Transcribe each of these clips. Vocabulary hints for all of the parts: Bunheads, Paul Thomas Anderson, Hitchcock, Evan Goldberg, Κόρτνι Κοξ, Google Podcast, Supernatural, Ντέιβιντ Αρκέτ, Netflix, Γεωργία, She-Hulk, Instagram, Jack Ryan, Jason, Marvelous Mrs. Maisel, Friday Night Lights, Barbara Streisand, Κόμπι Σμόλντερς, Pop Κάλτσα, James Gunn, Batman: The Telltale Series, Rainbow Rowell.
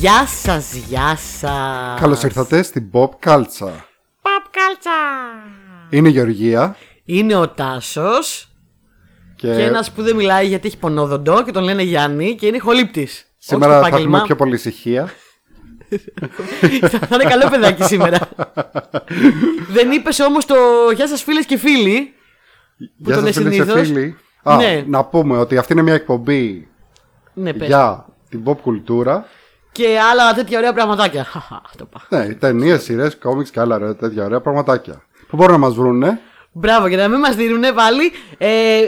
Γεια σας, γεια σας. Καλώς ήρθατε στην Pop Κάλτσα. Pop Κάλτσα. Είναι η Γεωργία. Είναι ο Τάσος. Και ένας που δεν μιλάει γιατί έχει πονόδοντο και τον λένε Γιάννη και είναι χολύπτης. Σήμερα θα έχουμε πιο πολύ ησυχία. Θα είναι καλό παιδάκι σήμερα. Δεν είπες όμως το γεια σας φίλες και φίλοι. Γεια σας φίλες και φίλοι. Ναι. Να πούμε ότι αυτή είναι μια εκπομπή, ναι, για την pop κουλτούρα και άλλα τέτοια ωραία πραγματάκια. Ναι, ταινίες, σειρές, κόμιξ και άλλα τέτοια ωραία πραγματάκια που μπορούν να μας βρούνε. Μπράβο, για να μην μας δίνουνε πάλι.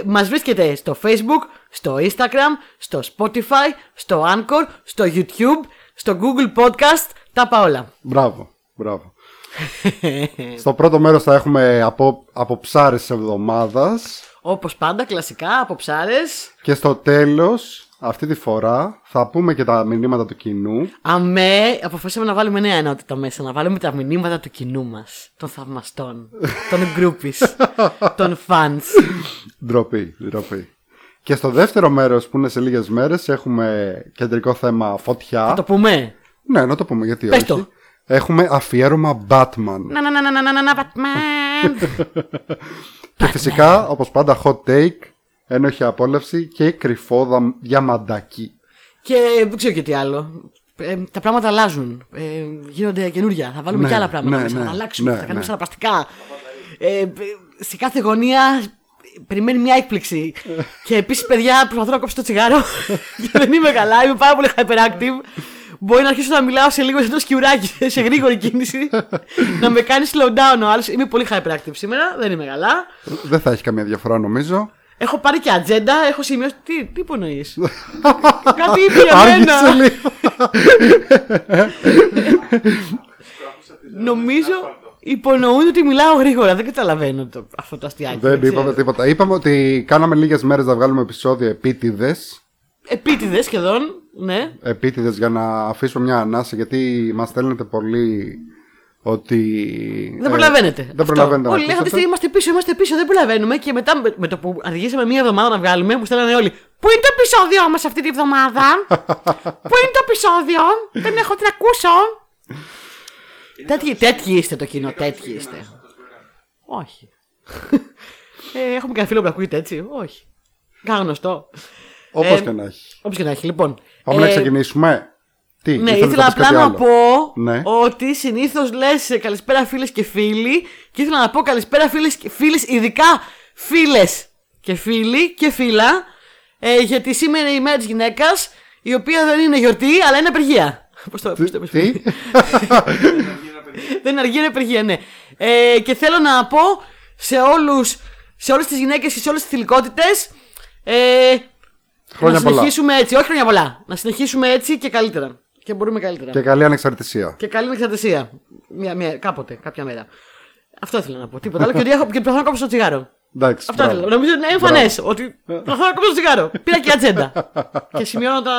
Μας βρίσκεται στο Facebook, στο Instagram, στο Spotify, στο Anchor, στο YouTube, στο Google Podcast. Τα πάω όλα. Μπράβο, μπράβο. Στο πρώτο μέρος θα έχουμε από ψάρες εβδομάδας. Όπως πάντα, κλασικά, από ψάρες. Και στο τέλος, αυτή τη φορά, θα πούμε και τα μηνύματα του κοινού. Αμέ, αποφασίσαμε να βάλουμε νέα ενότητα μέσα. Να βάλουμε τα μηνύματα του κοινού μας. Των θαυμαστών, των groupies, των fans. Ντροπή, ντροπή. Και στο δεύτερο μέρος, που είναι σε λίγες μέρες, έχουμε κεντρικό θέμα φωτιά. Θα το πούμε. Ναι, να το πούμε, γιατί πες όχι το. Έχουμε αφιέρωμα Batman. Να, Batman. Και φυσικά, όπως πάντα, hot take, ένοχη απόλαυση και κρυφό διαμαντάκι. Και δεν ξέρω και τι άλλο. Τα πράγματα αλλάζουν. Γίνονται καινούργια. Θα βάλουμε, ναι, και άλλα πράγματα. Ναι, θα αλλάξουμε. Ναι, θα κάνουμε αναπαστικά. Σε κάθε γωνία περιμένει μια έκπληξη. Και επίσης, παιδιά, προσπαθώ να κόψω το τσιγάρο. Γιατί δεν είμαι καλά. Είμαι πάρα πολύ hyperactive. Μπορεί να αρχίσω να μιλάω σε λίγο σε ένα σκιουράκι, σε γρήγορη κίνηση. Να με κάνει slow down ο άλλος. Είμαι πολύ hyperactive σήμερα, δεν είμαι καλά. Δεν θα έχει καμία διαφορά νομίζω. Έχω πάρει και ατζέντα, έχω σημειώσει. Τι υπονοείς? Κάτι υπηρεμένα. Νομίζω υπονοούν ότι μιλάω γρήγορα. Δεν καταλαβαίνω αυτό το αστιάκι. Δεν είπαμε τίποτα. Είπαμε ότι κάναμε λίγες μέρες να βγάλουμε επεισόδιο επίτηδες. Επίτηδες σχεδόν. Ναι. Επίτηδες για να αφήσουμε μια ανάσα, γιατί μας στέλνετε πολύ ότι δεν προλαβαίνετε. Δεν προλαβαίνετε. Όλοι λέγατε είμαστε πίσω, δεν προλαβαίνουμε. Και μετά με το που αργήσαμε μια εβδομάδα να βγάλουμε, μου στέλνανε όλοι: πού είναι το επεισόδιο μας αυτή τη βδομάδα? Πού είναι το επεισόδιο? Δεν έχω τι να ακούσω. Τέτοιοι είστε το κοινό, τέτοιοι είστε. Όχι. Έχουμε κανένα φίλο που ακούγεται έτσι? Όχι. Κάνα γνωστό. Όπως και να έχει. Όπως και να έχει, λοιπόν. Πάμε να ξεκινήσουμε. Τι, ναι, ήθελα απλά να πω, ναι, ότι συνήθως λες καλησπέρα φίλες και φίλοι. Και ήθελα να πω καλησπέρα φίλες και φίλες, ειδικά φίλες και φίλοι και φίλα. Γιατί σήμερα είναι η μέρα της γυναίκας, η οποία δεν είναι γιορτή, αλλά είναι απεργία. Πώς το πεις? Τι? Δεν αργεί, είναι απεργία, ναι. Και θέλω να πω σε όλες τις γυναίκες και σε όλες τις θηλυκότητες, να συνεχίσουμε πολλά. Έτσι, όχι χρόνια πολλά. Να συνεχίσουμε έτσι και καλύτερα. Και μπορούμε καλύτερα. Και καλή ανεξαρτησία. Κάποτε, κάποια μέρα. Αυτό ήθελα να πω. Τίποτα άλλο. Και προσπαθώ να κόψω το τσιγάρο. Εντάξει. Αυτό ήθελα. Νομίζω είναι εμφανές ότι προσπαθώ να κόψω το τσιγάρο. Πήρα και ατζέντα. Και σημειώνω τα.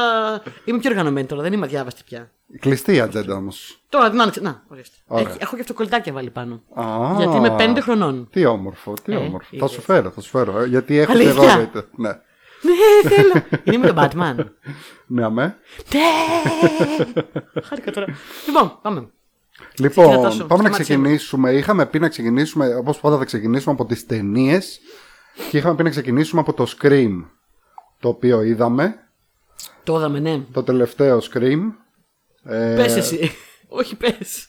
Είμαι πιο οργανωμένη τώρα, δεν είμαι αδιάβαστη πια. Κλειστή η ατζέντα όμως. Τώρα την άνοιξα. Να, ορίστε. Έχω και αυτοκολλητάκια βάλει πάνω. Γιατί είμαι 5 χρονών. Τι όμορφο, τι όμορφο. Θα σου φέρω. Γιατί έχω και εγώ. Ναι, θέλω. Είναι με τον Batman. Ναι, αμέ. Χάρηκα τώρα. Λοιπόν, πάμε. Λοιπόν, πάμε να ξεκινήσουμε. Είχαμε πει να ξεκινήσουμε, όπως πάντα θα ξεκινήσουμε από τις ταινίες. Και είχαμε πει να ξεκινήσουμε από το Scream, το οποίο είδαμε. Το είδαμε, ναι. Το τελευταίο Scream. Πες εσύ. Όχι, πες.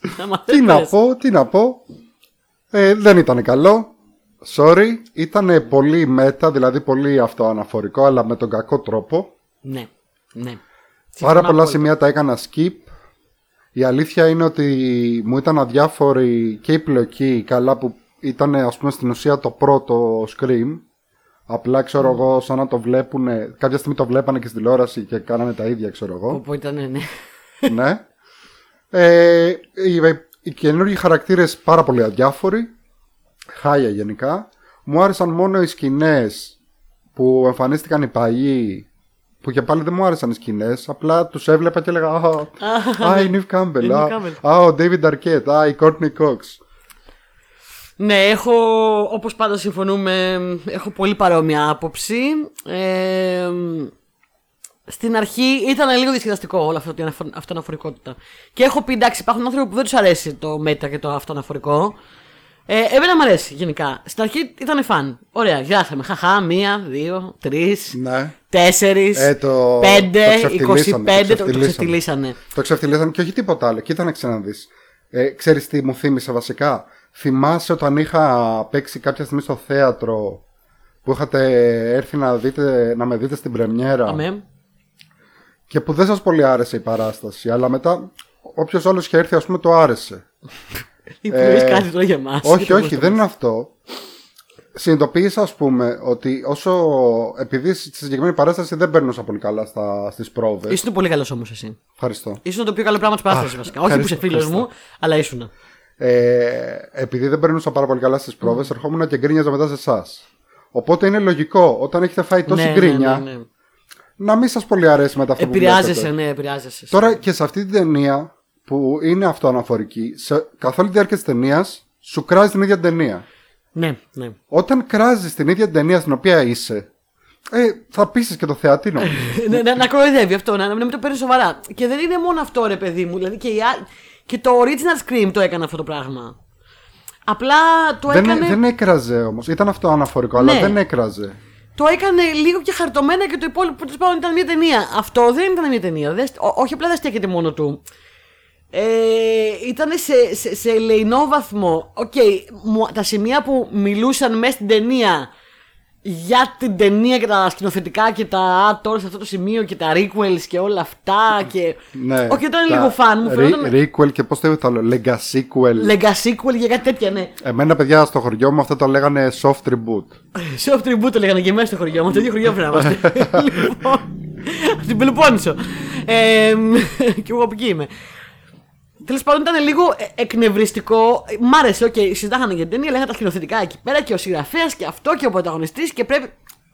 Τι να πω. Δεν ήταν καλό. Sorry, ήταν πολύ μέτα, δηλαδή πολύ αυτοαναφορικό, αλλά με τον κακό τρόπο. Ναι, ναι. Πάρα πολλά σημεία τα έκανα skip. Η αλήθεια είναι ότι μου ήταν αδιάφοροι και οι πλοκοί, καλά που ήταν, ας πούμε, στην ουσία το πρώτο Scream. Απλά ξέρω εγώ, σαν να το βλέπουνε. Κάποια στιγμή το βλέπανε και στην τηλεόραση και κάνανε τα ίδια, ξέρω εγώ. Όπου ήτανε, ναι. Ναι. Οι καινούργιοι χαρακτήρες πάρα πολύ αδιάφοροι. Χάλια γενικά. Μου άρεσαν μόνο οι σκηνές που εμφανίστηκαν οι παλιοί, που και πάλι δεν μου άρεσαν οι σκηνές. Απλά τους έβλεπα και έλεγα η Νιβ Κάμπελ, ο Ντέιβιντ Αρκέτ, η Κόρτνι Κοξ. Ναι, έχω, όπως πάντα συμφωνούμε, έχω πολύ παρόμοια άποψη. στην αρχή ήταν λίγο δυσκεδαστικό όλο αυτό την αυτοαναφορικότητα. Και έχω πει εντάξει, υπάρχουν άνθρωποι που δεν τους αρέσει το μέτα και το αυτοαναφορικό. Εμένα μου αρέσει γενικά. Στην αρχή ήταν φαν. Ωραία, γράφαμε. Χαχά, 1, 2, 3, ναι. 4, 5, 25. Το ξεφτυλίσανε. Το ξεφτυλίσανε και όχι τίποτα άλλο. Κοίτανε ξαναδείς. Ξέρεις τι μου θύμισε βασικά? Θυμάσαι όταν είχα παίξει κάποια στιγμή στο θέατρο που είχατε έρθει να με δείτε στην πρεμιέρα? Αμέ. Και που δεν σας πολύ άρεσε η παράσταση, αλλά μετά όποιος άλλος είχε έρθει, ας πούμε, το άρεσε. Υπουργείς κάτι τώρα για εμάς? Όχι, όχι, δεν είναι αυτό. Συνειδητοποίησα, ας πούμε, ότι όσο. Επειδή στη συγκεκριμένη παράσταση δεν παίρνωσα πολύ καλά στις πρόβες. Ήσουν πολύ καλός όμως εσύ. Ευχαριστώ. Ήσουν το πιο καλό πράγμα της παράστασης βασικά. Όχι που είσαι φίλος μου, αλλά ήσουν. Επειδή δεν παίρνωσα πάρα πολύ καλά στις πρόβες, ερχόμουν και γκρίνιαζα μετά σε εσάς. Οπότε είναι λογικό, όταν έχετε φάει τόση γκρίνια, να μην σας πολύ αρέσει μετά αυτό που βλέπετε. Επηρεάζεσαι, ναι, επηρεάζεσαι. Τώρα και σε αυτή την ταινία που είναι αυτοαναφορική, καθ' όλη τη διάρκεια της ταινίας σου κράζει την ίδια ταινία. Ναι, ναι. Όταν κράζεις την ίδια ταινία στην οποία είσαι, θα πείσεις και το θεατή νομίζω. Να κοροϊδεύει αυτό, να μην το παίρνει σοβαρά. Και δεν είναι μόνο αυτό, ρε παιδί μου. Δηλαδή και το original Scream το έκανε αυτό το πράγμα. Απλά το έκανε. Δεν έκραζε όμως. Ήταν αυτοαναφορικό, αλλά δεν έκραζε. Το έκανε λίγο και χαρτωμένα και το υπόλοιπο που τους πάνω ήταν μια ταινία. Αυτό δεν ήταν μια ταινία. Όχι απλά δεν στέκεται μόνο του. Ήταν σε ελεεινό βαθμό. Τα σημεία που μιλούσαν μέσα στην ταινία για την ταινία και τα σκηνοθετικά και τα τώρα σε αυτό το σημείο και τα requels και όλα αυτά. Και ναι, okay, ήταν λίγο φαν μου. Requel και πώς το λέω, Legasequel. Legasequel για κάτι τέτοια, ναι. Εμένα, παιδιά, στο χωριό μου αυτό το λέγανε soft reboot. Soft reboot το λέγανε και εμένα στο χωριό μου. Το ίδιο χωριό πρέπει να είμαστε. Λοιπόν, την Πελοπόννησο. Και εγώ από εκεί είμαι. Τέλος πάντων, ήταν λίγο εκνευριστικό. Μ' άρεσε, οκ, συζητάγανε για την ταινία, λέγανε τα σκηνοθετικά εκεί πέρα και ο συγγραφέας και αυτό και ο πρωταγωνιστής και πρέπει.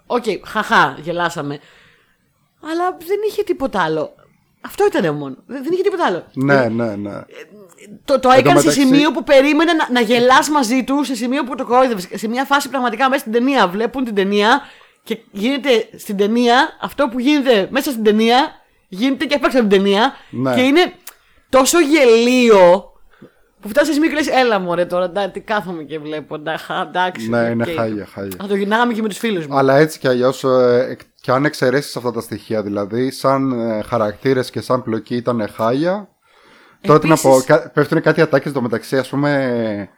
Οκ, χαχά, γελάσαμε. Αλλά δεν είχε τίποτα άλλο. Αυτό ήταν μόνο. Δεν είχε τίποτα άλλο. Ναι, ναι, ναι. Το έκανε μεταξύ... σε σημείο που περίμενε να γελάς μαζί του, σε σημείο που το κόλλησε. Σε μια φάση πραγματικά μέσα στην ταινία. Βλέπουν την ταινία και γίνεται στην ταινία αυτό που γίνεται μέσα στην ταινία, γίνεται και απ' έξω από την ταινία. Ναι. Και είναι. Τόσο γελίο που φτάσεις εσύ και λες, έλα μωρέ τώρα, τι κάθομαι και βλέπω, εντάξει. Ναι, είναι χάλια, χάλια. Θα το γυρνάγαμε και με τους φίλους μου. Αλλά έτσι κι αλλιώς, κι αν εξαιρέσεις αυτά τα στοιχεία, δηλαδή, σαν χαρακτήρες και σαν πλοκή ήταν χάλια. Τότε να πω, πέφτουν κάτι ατάκες στο μεταξύ, ας πούμε,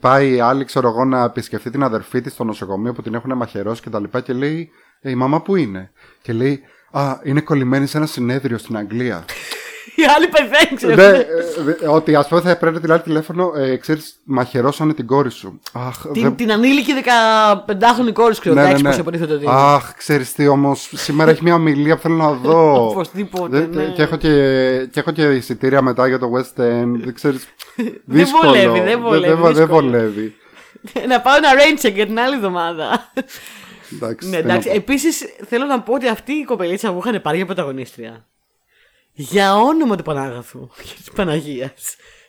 πάει άλλη, ξέρω εγώ, να επισκεφτεί την αδερφή της στο νοσοκομείο που την έχουν μαχαιρώσει κτλ. Και λέει, η μαμά που είναι? Και λέει, α, είναι κολλημένη σε ένα συνέδριο στην Αγγλία. Οι άλλοι πεθαίνουν. Ότι α πούμε θα έπρεπε να τηλέφωνο, ξέρεις, μαχαιρώσανε την κόρη σου. Την ανήλικη 15χρονη κόρη σου, ξέρω. Εντάξει, πώς υποτίθεται ότι είναι. Αχ, ξέρεις τι όμως, σήμερα έχει μια ομιλία που θέλω να δω. Οπωσδήποτε. Και έχω και εισιτήρια μετά για το West End. Δεν ξέρεις. Δύσκολο. Δεν βολεύει. Να πάω ένα rain check για την άλλη εβδομάδα. Εντάξει. Επίσης θέλω να πω ότι αυτή η κοπελίτσα μου είχαν πάρει για πρωταγωνίστρια. Για όνομα του Πανάγαθου και της Παναγίας.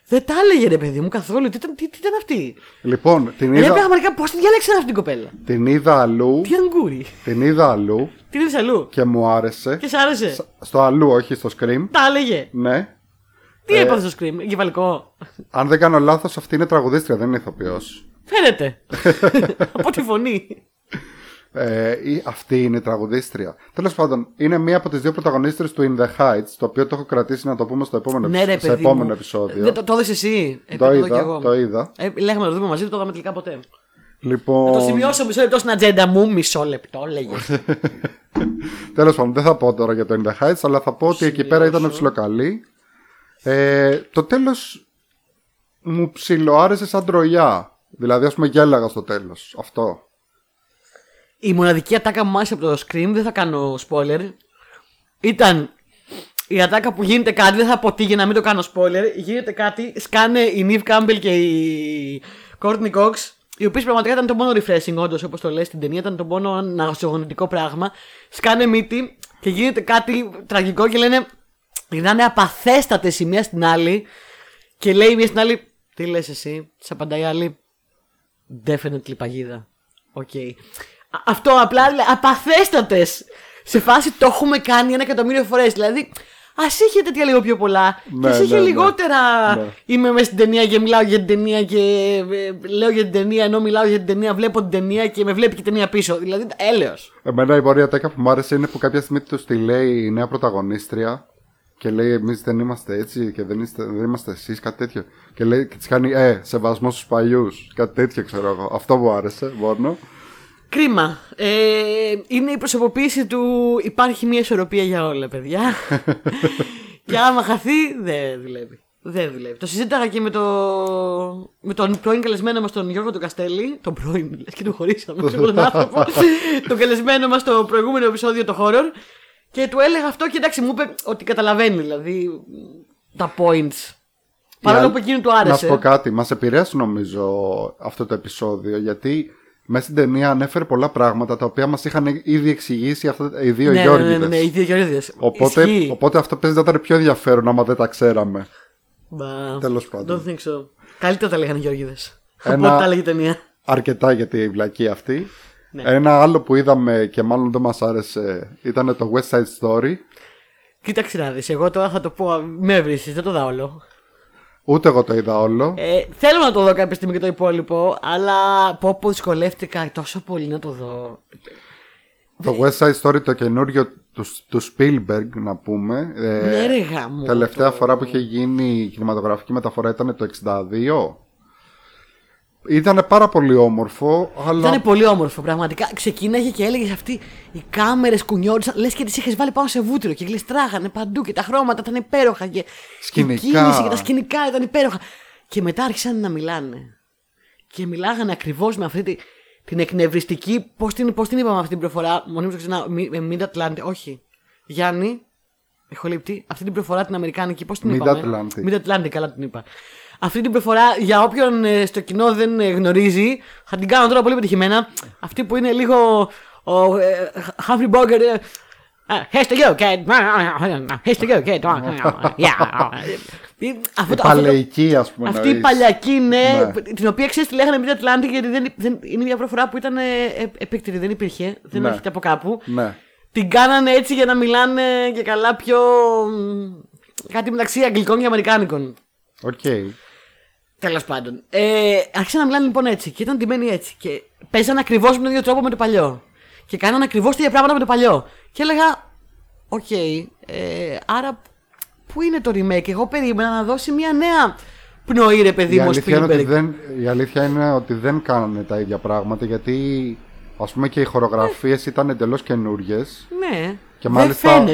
Δεν τα έλεγε, ρε παιδί μου, καθόλου. Τι ήταν αυτή? Λοιπόν, την είδα. Πραγματικά πώς την διάλεξαν αυτή την κοπέλα. Την είδα αλλού. Τι αγκούρι. Την είδα αλλού. Την είδες αλλού. Και μου άρεσε. Και σ' άρεσε. Στο αλλού, όχι στο Scream. Τα έλεγε. Ναι. Τι έπαθε στο Scream, εγκεφαλικό? Αν δεν κάνω λάθος, αυτή είναι τραγουδίστρια, δεν είναι ηθοποιός. Φαίνεται. Από τη φωνή. Αυτή είναι η τραγουδίστρια. Τέλος πάντων, είναι μία από τις δύο πρωταγωνίστρες του In The Heights, το οποίο το έχω κρατήσει να το πούμε στο επόμενο, ναι, ρε, σε επόμενο επεισόδιο. Το είδες εσύ? Το είδα. Λέγαμε να το δούμε μαζί, δεν το είδαμε τελικά ποτέ. Λοιπόν... Να το σημειώσω μισό λεπτό στην ατζέντα μου. Μισό λεπτό, λέγε. Τέλος πάντων, δεν θα πω τώρα για το In The Heights, αλλά θα πω ότι εκεί πέρα ήταν ψιλοκαλή. Το τέλος μου ψιλοάρεσε σαν ντρογιά. Δηλαδή, ας πούμε, γέλαγα στο τέλος. Αυτό. Η μοναδική ατάκα μου άρεσε από το Scream, δεν θα κάνω spoiler, ήταν η ατάκα που γίνεται κάτι, δεν θα πω τι για να μην το κάνω spoiler, γίνεται κάτι, σκάνε η Νιβ Κάμπελ και η Κόρτνι Κοξ, οι οποίες πραγματικά ήταν το μόνο refreshing, όντως, όπως το λέει στην ταινία, ήταν το μόνο αναγνωστικό πράγμα, σκάνε μύτη και γίνεται κάτι τραγικό και λένε, γυρνάνε απαθέστατες η μία στην άλλη και λέει η μία στην άλλη, τι λες εσύ? Της απαντάει η άλλη, definitely παγίδα. Οκ. Αυτό απλά, απαθέστατες. σε φάση το έχουμε κάνει 1.000.000 φορές. Δηλαδή, ας είχε τέτοια λίγο πιο πολλά. Ναι, και ας είχε λιγότερα. Ναι. Είμαι μέσα στην ταινία και μιλάω για την ταινία και λέω για την ταινία, ενώ μιλάω για την ταινία, βλέπω την ταινία και με βλέπει και η ταινία πίσω. Δηλαδή, έλεος. Εμένα η πορεία τέκα που μου άρεσε είναι που κάποια στιγμή του τη λέει η νέα πρωταγωνίστρια και λέει: εμείς δεν είμαστε έτσι και δεν είμαστε εσείς, κάτι τέτοιο. Και λέει, και της κάνει: σεβασμό στους παλιούς, κάτι τέτοιο, ξέρω εγώ. Αυτό μου άρεσε, μόνο. Κρίμα. Είναι η προσωποποίηση του υπάρχει μια ισορροπία για όλα, παιδιά. Και άμα χαθεί, δεν δουλεύει. Δεν δουλεύει. Το συζήταγα και με τον πρώην καλεσμένο μας τον Γιώργο τον Καστέλη. Τον πρώην, και τον χωρίσαμε, ξέρω τον άνθρωπο. Τον καλεσμένο μας στο προηγούμενο επεισόδιο, το horror. Και του έλεγα αυτό και εντάξει, μου είπε ότι καταλαβαίνει δηλαδή τα points. Παρόλο που εκείνο του άρεσε. Να σου πω κάτι. Μας επηρέασε νομίζω αυτό το επεισόδιο, γιατί μέσα στην ταινία ανέφερε πολλά πράγματα τα οποία μας είχαν ήδη εξηγήσει αυτά, οι δύο Γεώργιδες. Ναι, οι δύο Γεώργιδες. Οπότε αυτό πες να ήταν πιο ενδιαφέρον άμα δεν τα ξέραμε. Τέλος πάντων. Don't think so. Καλύτερα τα λέγανε οι Γεώργιδες. Οπότε τα λέγει η ταινία. Αρκετά για τη βλακία αυτή. Ναι. Ένα άλλο που είδαμε και μάλλον δεν μας άρεσε ήταν το West Side Story. Κοίταξε να δεις, εγώ τώρα θα το πω, με βρίσεις, δεν το δω όλο. Ούτε εγώ το είδα όλο. Θέλω να το δω κάποια στιγμή και το υπόλοιπο, αλλά πω δυσκολεύτηκα τόσο πολύ να το δω. Το West Side Story, το καινούριο του Spielberg, να πούμε. Ναι, ρε γάμο. Τελευταία φορά που είχε γίνει η κινηματογραφική μεταφορά ήταν το 1962. Ήταν πάρα πολύ όμορφο, αλλά. Ήταν πολύ όμορφο, πραγματικά. Ξεκίναγε και έλεγε αυτή. Οι κάμερες κουνιόντουσαν. Λες και τις είχες βάλει πάνω σε βούτυρο και γλιστράγανε παντού και τα χρώματα ήταν υπέροχα. Και σκηνικά. Η κίνηση και τα σκηνικά ήταν υπέροχα. Και μετά άρχισαν να μιλάνε. Και μιλάγανε ακριβώς με αυτή την εκνευριστική. Πώς την είπαμε αυτή την προφορά. Μονίμως ξανά. Mid-Atlantic. Όχι. Γιάννη. Έχω λειπτεί. Αυτή την προφορά την αμερικάνικη. Πώς την είπαμε. Mid-Atlantic, καλά την είπα. Αυτή την προφορά, για όποιον στο κοινό δεν γνωρίζει, θα την κάνω τώρα πολύ πετυχημένα. Αυτή που είναι λίγο. Χάμφρι Μπόγκερ. Χέστε γιο, Κέντ. Χέστε γιο, Κέντ. Παλαϊκή, α πούμε. Αυτή η παλιακή, ναι. Την οποία ξέρετε τη λέγανε Mid Atlantic, γιατί είναι μια προφορά που ήταν επίκτηρη, δεν υπήρχε. Δεν έρχεται από κάπου. Την κάνανε έτσι για να μιλάνε και καλά πιο. Κάτι μεταξύ Αγγλικών και Αμερικάνικων. Okay. Τέλος πάντων. Άρχισαν να μιλάνε λοιπόν έτσι και ήταν ντυμένοι έτσι. Και παίζανε ακριβώς με τον ίδιο τρόπο με το παλιό. Και κάνανε ακριβώς τα ίδια πράγματα με το παλιό. Και έλεγα, okay, άρα πού είναι το remake? Εγώ περίμενα να δώσει μια νέα πνοή, ρε παιδί μου, Spielberg. Η αλήθεια είναι ότι δεν κάνανε τα ίδια πράγματα, γιατί ας πούμε και οι χορογραφίες ήταν εντελώς καινούργιες. Ναι. Και μάλιστα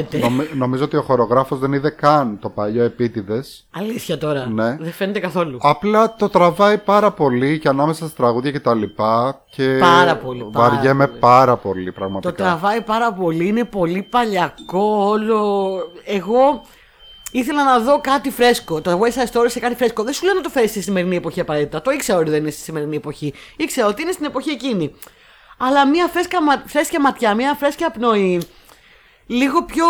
νομίζω ότι ο χορογράφος δεν είδε καν το παλιό επίτηδες. Αλήθεια τώρα, ναι. Δεν φαίνεται καθόλου. Απλά το τραβάει πάρα πολύ και ανάμεσα στα τραγούδια και τα λοιπά. Και πάρα πολύ. Βαριέμαι πάρα πολύ πραγματικά. Το τραβάει πάρα πολύ, είναι πολύ παλιακό όλο. Εγώ ήθελα να δω κάτι φρέσκο. Το West Side Story σε κάτι φρέσκο. Δεν σου λέω να το φέρεις στη σημερινή εποχή απαραίτητα. Το ήξερα ότι δεν είναι στη σημερινή εποχή. Ήξερα ότι είναι στην εποχή εκείνη. Αλλά μια φρέσκια ματιά, μια φρέσκια πνοή. Λίγο πιο.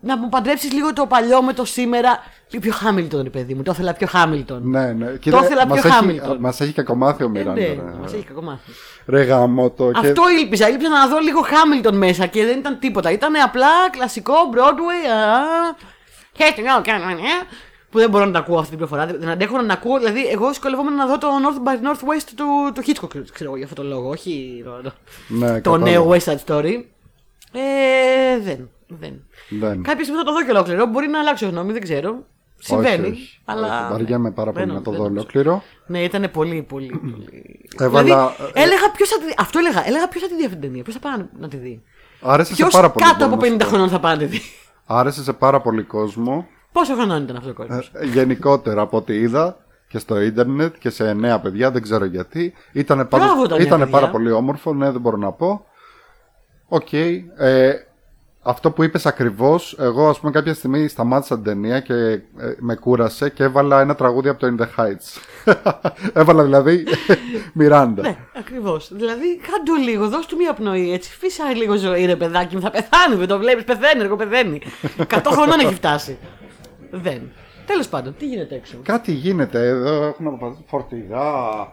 Να μου παντρέψεις λίγο το παλιό με το σήμερα. Λίγο πιο Χάμιλτον, ρε παιδί μου. Το ήθελα πιο Χάμιλτον. Ναι, ναι. Το ήθελα πιο Χάμιλτον. Μας έχει κακομάθει ο Μιράντα. Ναι, μας έχει κακομάθει. Ρε γαμώτο. Αυτό ήλπιζα. Ήλπιζα να δω λίγο Χάμιλτον μέσα και δεν ήταν τίποτα. Ήταν απλά κλασικό Broadway. Που δεν μπορώ να τα ακούω αυτή την προφορά. Δεν αντέχω να ακούω. Δηλαδή, εγώ σκολευόμουν να δω το North by Northwest του Hitchcock, ξέρω εγώ, για αυτόν τον λόγο. Όχι το νέο West Side Story. Δεν. Κάποια στιγμή θα το δω και ολόκληρο. Μπορεί να αλλάξω γνώμη, δεν ξέρω. Συμβαίνει. Όχι. Αλλά. Βαριέμαι πάρα πολύ να το δω ολόκληρο. Ναι, ήταν πολύ. Δηλαδή, έλεγα ποιο θα τη δει. Αυτό έλεγα ποιο θα τη δει αυτή την ταινία. Ποιο θα πάει να τη δει. Άρεσε σε πάρα πολύ. Κάτω από 50 χρονών θα πάει να τη δει. Άρεσε σε πάρα πολύ κόσμο. Πόσο χρονών ήταν αυτό ο κόσμο? Γενικότερα από ό,τι είδα και στο ίντερνετ και σε νέα παιδιά, δεν ξέρω γιατί. Ήταν πάρα πολύ όμορφο, ναι, δεν μπορώ να πω. Okay. Αυτό που είπες ακριβώς. Εγώ ας πούμε κάποια στιγμή σταμάτησα την ταινία και με κούρασε και έβαλα ένα τραγούδι από το In The Heights. Έβαλα δηλαδή Μιράντα. Ναι, ακριβώς. Δηλαδή κάντο λίγο, δώσ' του μία πνοή έτσι. Φύσαει λίγο ζωή, ρε παιδάκι μου, θα πεθάνει. Δεν το βλέπεις, πεθαίνει. 100 χρονών έχει φτάσει. Δεν. Τέλος πάντων, τι γίνεται έξω? Κάτι γίνεται, εδώ έχουμε φορτηγά.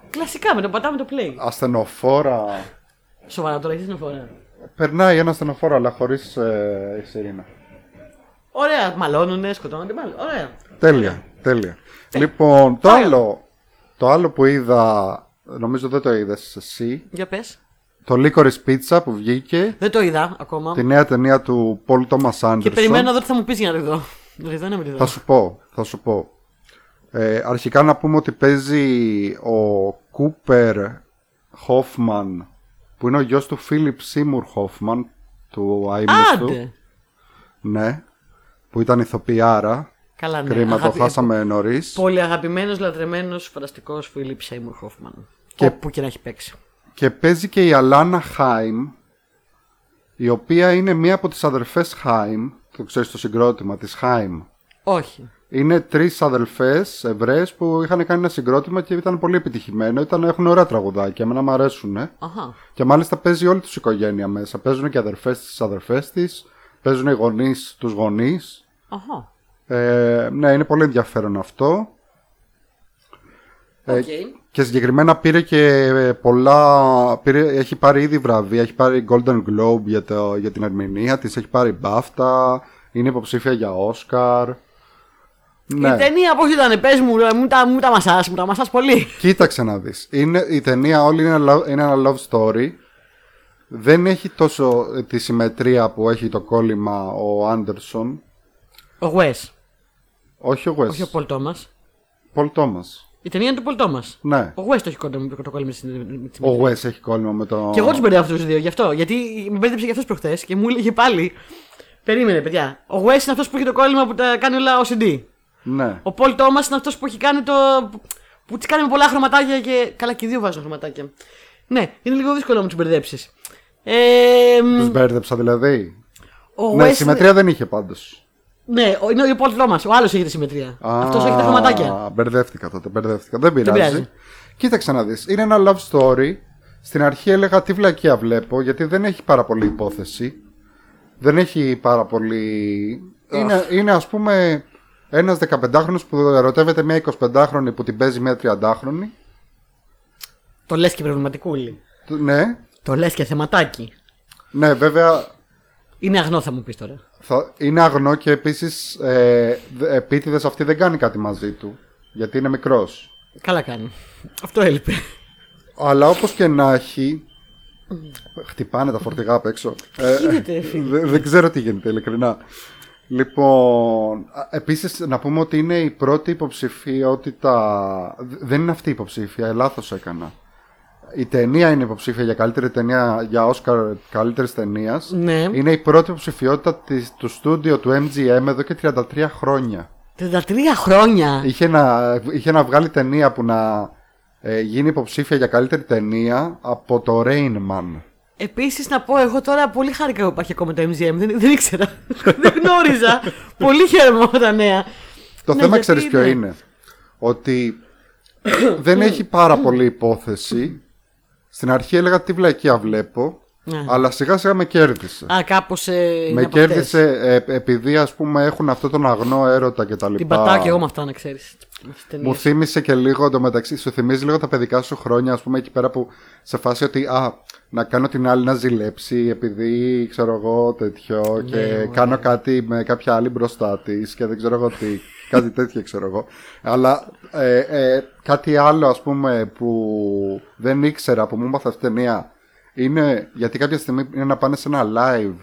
Κλασικά με το πατάμε το play. Ασθενοφόρα. Σοβαρά τώρα, έχει ασθενοφόρα? Περνάει ένα στενοφόρο, αλλά χωρίς σιρήνα. Ωραία, μαλώνουνε, σκοτώνονται πάλι. Ωραία. Τέλεια, τέλεια. Λοιπόν, το άλλο που είδα, νομίζω δεν το είδες εσύ. Για πες. Το Licorice Pizza που βγήκε. Δεν το είδα ακόμα. Τη νέα ταινία του Paul Thomas Anderson. Και περιμένω εδώ τι θα μου πεις για να δω. Θα σου πω. Αρχικά να πούμε ότι παίζει ο Κούπερ Χόφμαν, που είναι ο γιος του Φίλιπ Σίμουρ Χόφμαν, του αείμνηστου. Ναι, που ήταν ηθοποιάρα. Καλά, ναι. Κρίμα, το χάσαμε νωρίς. Πολύ αγαπημένος, λατρεμένος, φανταστικός Φίλιπ Σίμουρ Χόφμαν. Και... όπου και να έχει παίξει. Και παίζει και η Αλάνα Χάιμ, η οποία είναι μία από τις αδερφές Χάιμ. Το ξέρεις το συγκρότημα της Χάιμ? Όχι. Είναι τρεις αδελφές Εβραίες που είχαν κάνει ένα συγκρότημα και ήταν πολύ επιτυχημένο. Έχουν ωραία τραγουδάκια, εμένα μου αρέσουν. Αχα. Και μάλιστα παίζει όλη τους οικογένεια μέσα. Παίζουν και αδερφές της αδερφές της, παίζουν οι γονείς τους γονείς. Αχα. Ναι, είναι πολύ ενδιαφέρον αυτό. Okay. Και συγκεκριμένα πήρε και πολλά. Έχει πάρει ήδη βραβεία. Έχει πάρει Golden Globe για την ερμηνεία της. Έχει πάρει BAFTA. Είναι υποψήφια για Όσκαρ. Ναι. Η ταινία πώς ήταν? Πες μου, μου τα μασάς πολύ. Κοίταξε να δεις. Η ταινία όλη είναι ένα love story. Δεν έχει τόσο τη συμμετρία που έχει το κόλλημα ο Άντερσον. Ο Wes. Όχι ο Wes. Όχι ο Πολ Τόμας. Πολ Τόμας. Η ταινία είναι του Πολ Τόμας. Ναι. Ο West έχει κόλλημα με τη συμμετρία. Ο Wes έχει κόλλημα με το. Και εγώ τους μπερδεύω αυτούς τους δύο γι' αυτό. Γιατί με μπέρδεψε και αυτός προχθές και μου έλεγε πάλι. Περίμενε, παιδιά. Ο Wes είναι αυτός που έχει το κόλλημα που τα κάνει όλα OCD. Ναι. Ο Πολ Τόμας είναι αυτός που έχει κάνει το. Που τις κάνει με πολλά χρωματάκια και. Καλά, και δύο βάζουν χρωματάκια. Ναι, είναι λίγο δύσκολο να μου τους μπερδέψεις. Τους μπέρδεψα δηλαδή. Ναι, West... συμμετρία δεν είχε πάντως. Ναι, είναι ο Πολ Τόμας. Ο άλλος έχει τη συμμετρία. Αυτός έχει τα χρωματάκια. Μπερδεύτηκα τότε. Δεν πειράζει. Κοίταξε να δεις. Είναι ένα love story. Στην αρχή έλεγα τι βλακεία βλέπω, γιατί δεν έχει πάρα πολύ υπόθεση. Δεν έχει πάρα πολύ. Είναι ας πούμε. Ένας 15χρονος που ερωτεύεται μια 25χρονη που την παίζει μια 30χρονη. Το λες και προβληματικούλη. Ναι. Το λες και θεματάκι. Ναι, βέβαια. Είναι αγνό, θα μου πεις τώρα. Είναι αγνό και επίσης επίτηδες αυτή δεν κάνει κάτι μαζί του. Γιατί είναι μικρός. Καλά κάνει. Αυτό έλειπε. Αλλά όπως και να έχει. Χτυπάνε τα φορτηγά απ' έξω. Δεν ξέρω τι γίνεται, ειλικρινά. Λοιπόν, επίσης να πούμε ότι είναι η πρώτη υποψηφιότητα. Δεν είναι αυτή η υποψήφια, λάθος έκανα. Η ταινία είναι υποψήφια για καλύτερη ταινία, για Όσκαρ καλύτερης ταινίας. Ναι. Είναι η πρώτη υποψηφιότητα του στούντιο του MGM εδώ και 33 χρόνια. 33 χρόνια! Είχε να βγάλει ταινία που να γίνει υποψήφια για καλύτερη ταινία από το Rain Man. Επίσης να πω εγώ τώρα πολύ χάρηκα που υπάρχει ακόμα το MGM, δεν ήξερα, δεν γνώριζα, πολύ χαίρομαι από τα νέα. Το θέμα ξέρεις ποιο είναι, ότι δεν έχει πάρα πολύ υπόθεση, στην αρχή έλεγα τι βλακεία βλέπω, αλλά σιγά σιγά με κέρδισε. Α, κάπως με κέρδισε επειδή ας πούμε έχουν αυτό τον αγνό έρωτα και τα λοιπά. Την πατάω και εγώ με αυτά να ξέρεις. Μου θύμισε και λίγο εντωμεταξύ, σου θυμίζει λίγο τα παιδικά σου χρόνια ας πούμε εκεί πέρα που σε φάση ότι να κάνω την άλλη να ζηλέψει επειδή ξέρω εγώ τέτοιο και κάνω κάτι με κάποια άλλη μπροστά της και δεν ξέρω εγώ τι, κάτι τέτοιο ξέρω εγώ. Αλλά κάτι άλλο ας πούμε που δεν ήξερα που μου έμαθα αυτή ταινία είναι γιατί κάποια στιγμή είναι να πάνε σε ένα live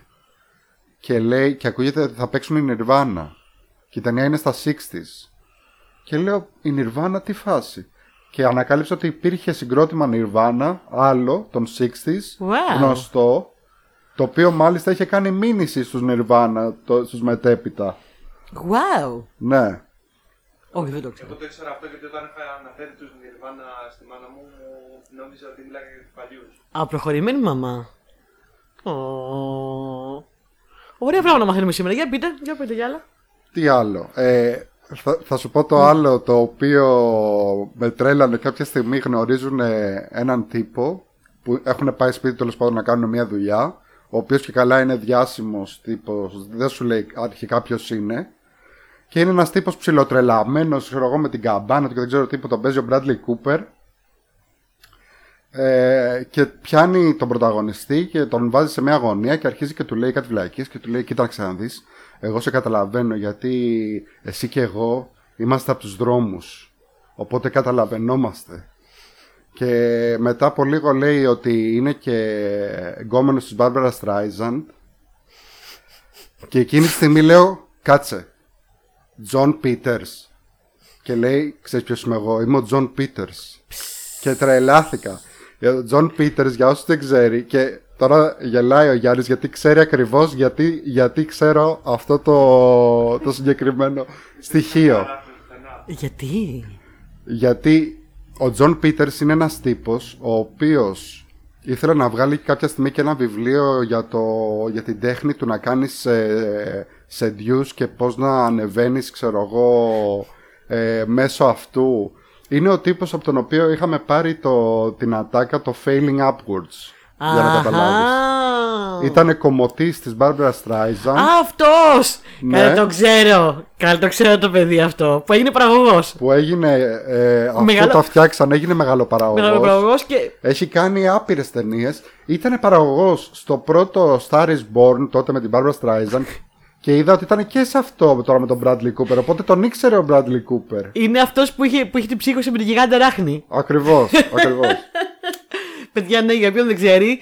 και, λέει, και ακούγεται ότι θα παίξουν η Nirvana και η ταινία είναι στα 60's. Και λέω η Nirvana τι φάση. Και ανακάλυψα ότι υπήρχε συγκρότημα Nirvana, άλλο, των 60's, γνωστό, το οποίο μάλιστα είχε κάνει μήνυση στους Nirvana, στους μετέπειτα. Wow! Ναι. Όχι, δεν το ξέρω. Εγώ το ήξερα αυτό γιατί όταν είχα αναφέρει τους Nirvana στη μάνα μου, νόμιζα ότι μιλάει για τους παλιούς. Α, προχωρημένη μαμά. Ωραία πράγμα να μαθαίνουμε σήμερα. Για πείτε, για άλλα. Τι άλλο. Θα σου πω το άλλο το οποίο με τρέλανε. Κάποια στιγμή γνωρίζουν έναν τύπο που έχουν πάει σπίτι τέλος πάντων να κάνουν μια δουλειά. Ο οποίος και καλά είναι διάσημος τύπος, δεν σου λέει αρχικά ποιος είναι. Και είναι ένας τύπος ψιλοτρελαμένος, ξέρω εγώ, με την καμπάνα του και δεν ξέρω τι που τον παίζει ο Μπράντλεϊ Κούπερ. Και πιάνει τον πρωταγωνιστή και τον βάζει σε μια αγωνία και αρχίζει και του λέει κάτι βλαϊκές και του λέει κοίταξε να δεις, εγώ σε καταλαβαίνω γιατί εσύ και εγώ είμαστε από τους δρόμους, οπότε καταλαβαίνόμαστε. Και μετά από λίγο λέει ότι είναι και γκόμενος της Barbara Streisand και εκείνη τη στιγμή λέω κάτσε, Τζον Πίτερς, και λέει ξέρεις ποιος είμαι εγώ, είμαι ο Τζον Πίτερς, και τρελάθηκα. Τζον Πίτερς, για όσους δεν ξέρει, και τώρα γελάει ο Γιάννης γιατί ξέρει ακριβώς γιατί ξέρω αυτό το συγκεκριμένο στοιχείο. Γιατί ο Τζον Πίτερς είναι ένας τύπος ο οποίος ήθελε να βγάλει κάποια στιγμή και ένα βιβλίο για την τέχνη του να κάνεις σεντιούς και πώς να ανεβαίνεις, ξέρω εγώ, μέσω αυτού. Είναι ο τύπος από τον οποίο είχαμε πάρει την ατάκα το Failing Upwards. Για να καταλάβεις. Ήτανε κομμωτής της Barbara Streisand. Αυτός! Ναι. Καλά το ξέρω. Καλά το ξέρω το παιδί αυτό. Που έγινε παραγωγός. Που έγινε. Αυτό το φτιάξαν, έγινε μεγαλοπαραγωγός. Και... έχει κάνει άπειρες ταινίες. Ήτανε παραγωγός στο πρώτο Star is Born τότε με την Barbara Streisand. Και είδα ότι ήταν και σε αυτό τώρα με τον Μπράντλεϊ Κούπερ. Οπότε τον ήξερε ο Μπράντλεϊ Κούπερ. Είναι αυτός που είχε την ψύχωση με την γιγάντα ράχνη. Ακριβώς. Παιδιά, ναι, για ποιον δεν ξέρει,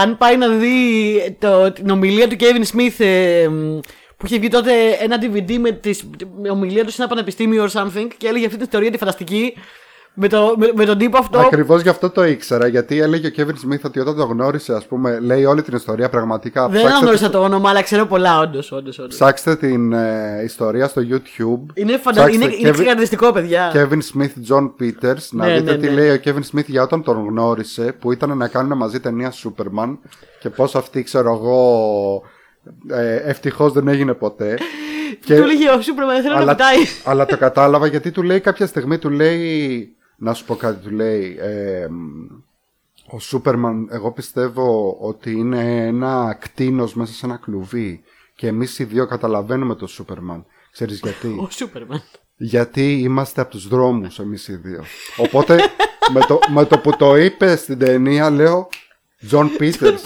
αν πάει να δει την ομιλία του Kevin Smith που είχε βγει τότε ένα DVD με ομιλία του σε ένα πανεπιστήμιο or something και έλεγε αυτή την ιστορία τη φανταστική. Με τον τύπο αυτό. Ακριβώς γι' αυτό το ήξερα. Γιατί έλεγε ο Kevin Smith ότι όταν το γνώρισε, ας πούμε, λέει όλη την ιστορία πραγματικά. Δεν γνώρισα το όνομα, αλλά ξέρω πολλά, όντως. Ψάξτε την ιστορία στο YouTube. Είναι ξεκαρδιστικό, παιδιά. Kevin Smith, John Peters. Να δείτε τι λέει ο Kevin Smith για όταν τον γνώρισε, που ήταν να κάνουν μαζί ταινία Superman. Και πώς αυτή, ξέρω εγώ, ευτυχώς δεν έγινε ποτέ. Και του λέγει ο Σούπερμαν, θέλω να κοιτάει. Αλλά το κατάλαβα γιατί του λέει κάποια στιγμή, του λέει. Να σου πω κάτι, του λέει ο Σούπερμαν, εγώ πιστεύω ότι είναι ένα κτήνος μέσα σε ένα κλουβί και εμείς οι δύο καταλαβαίνουμε τον Σούπερμαν. Ξέρεις γιατί? Ο Σούπερμαν. Γιατί είμαστε από τους δρόμους εμείς οι δύο. Οπότε με το που το είπε στην ταινία λέω Τζον Πίτερς.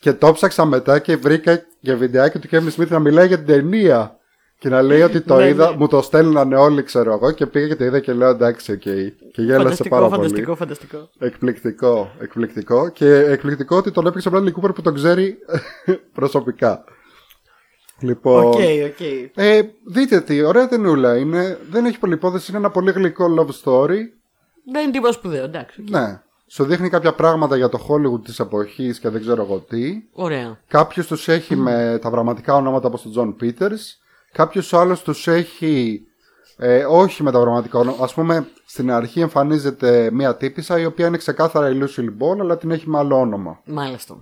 Και το ψάξα μετά και βρήκα και βιντεάκι του Kevin Smith να μιλάει για την ταινία. Και να λέει ότι το είδα, μου το στέλνανε όλοι, ξέρω εγώ, και πήγα και το είδα και λέω εντάξει, οκ. Και γέλασε πάρα πολύ. Φανταστικό. Εκπληκτικό. Και εκπληκτικό ότι τον έπαιξε ο Μπράντλεϊ Κούπερ που τον ξέρει προσωπικά. Λοιπόν. Okay. Δείτε τι, ωραία ταινούλα είναι. Δεν έχει πολλή υπόθεση, είναι ένα πολύ γλυκό love story. Δεν είναι τίποτα σπουδαίο, εντάξει. Okay. Ναι. Σου δείχνει κάποια πράγματα για το Hollywood της εποχής και δεν ξέρω εγώ τι. Ωραία. Κάποιους τους έχει με τα πραγματικά ονόματα όπως τον Τζον Πίτερς. Κάποιους άλλους τους έχει όχι με τα πραγματικά ονόματα. Ας πούμε, στην αρχή εμφανίζεται μία τύπισσα η οποία είναι ξεκάθαρα η Lucy Ball, αλλά την έχει με άλλο όνομα. Μάλιστα.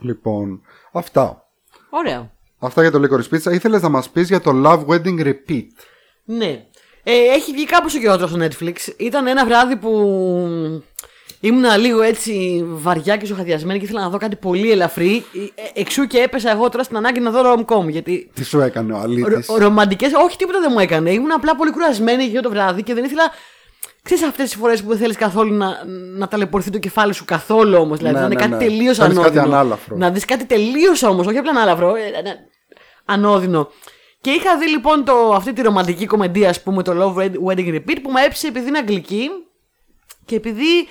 Λοιπόν, αυτά. Ωραία. Αυτά για το Licorice Pizza. Ήθελες να μας πεις για το Love Wedding Repeat. Ναι. Έχει βγει κάπως ο καιρό στο Netflix. Ήταν ένα βράδυ που ήμουνα λίγο έτσι βαριά και ζωχαδιασμένη και ήθελα να δω κάτι πολύ ελαφρύ. Εξού και έπεσα εγώ τώρα στην ανάγκη να δω rom-com. Γιατί τι σου έκανε ο αλήτης? Ρομαντικές, όχι, τίποτα δεν μου έκανε. Ήμουν απλά πολύ κουρασμένη για το βράδυ και δεν ήθελα. Ξέρεις αυτές τις φορές που δεν θέλεις καθόλου να ταλαιπωρηθεί το κεφάλι σου καθόλου όμως. Δηλαδή να είναι κάτι τελείως ανώδυνο. Να δεις κάτι τελείως όμως, όχι απλά ανάλαφρο. Ανώδυνο. Και είχα δει λοιπόν αυτή τη ρομαντική κομμεντία, ας πούμε, το Love Wedding Repeat, που με έψησε επειδή είναι αγγλική και επειδή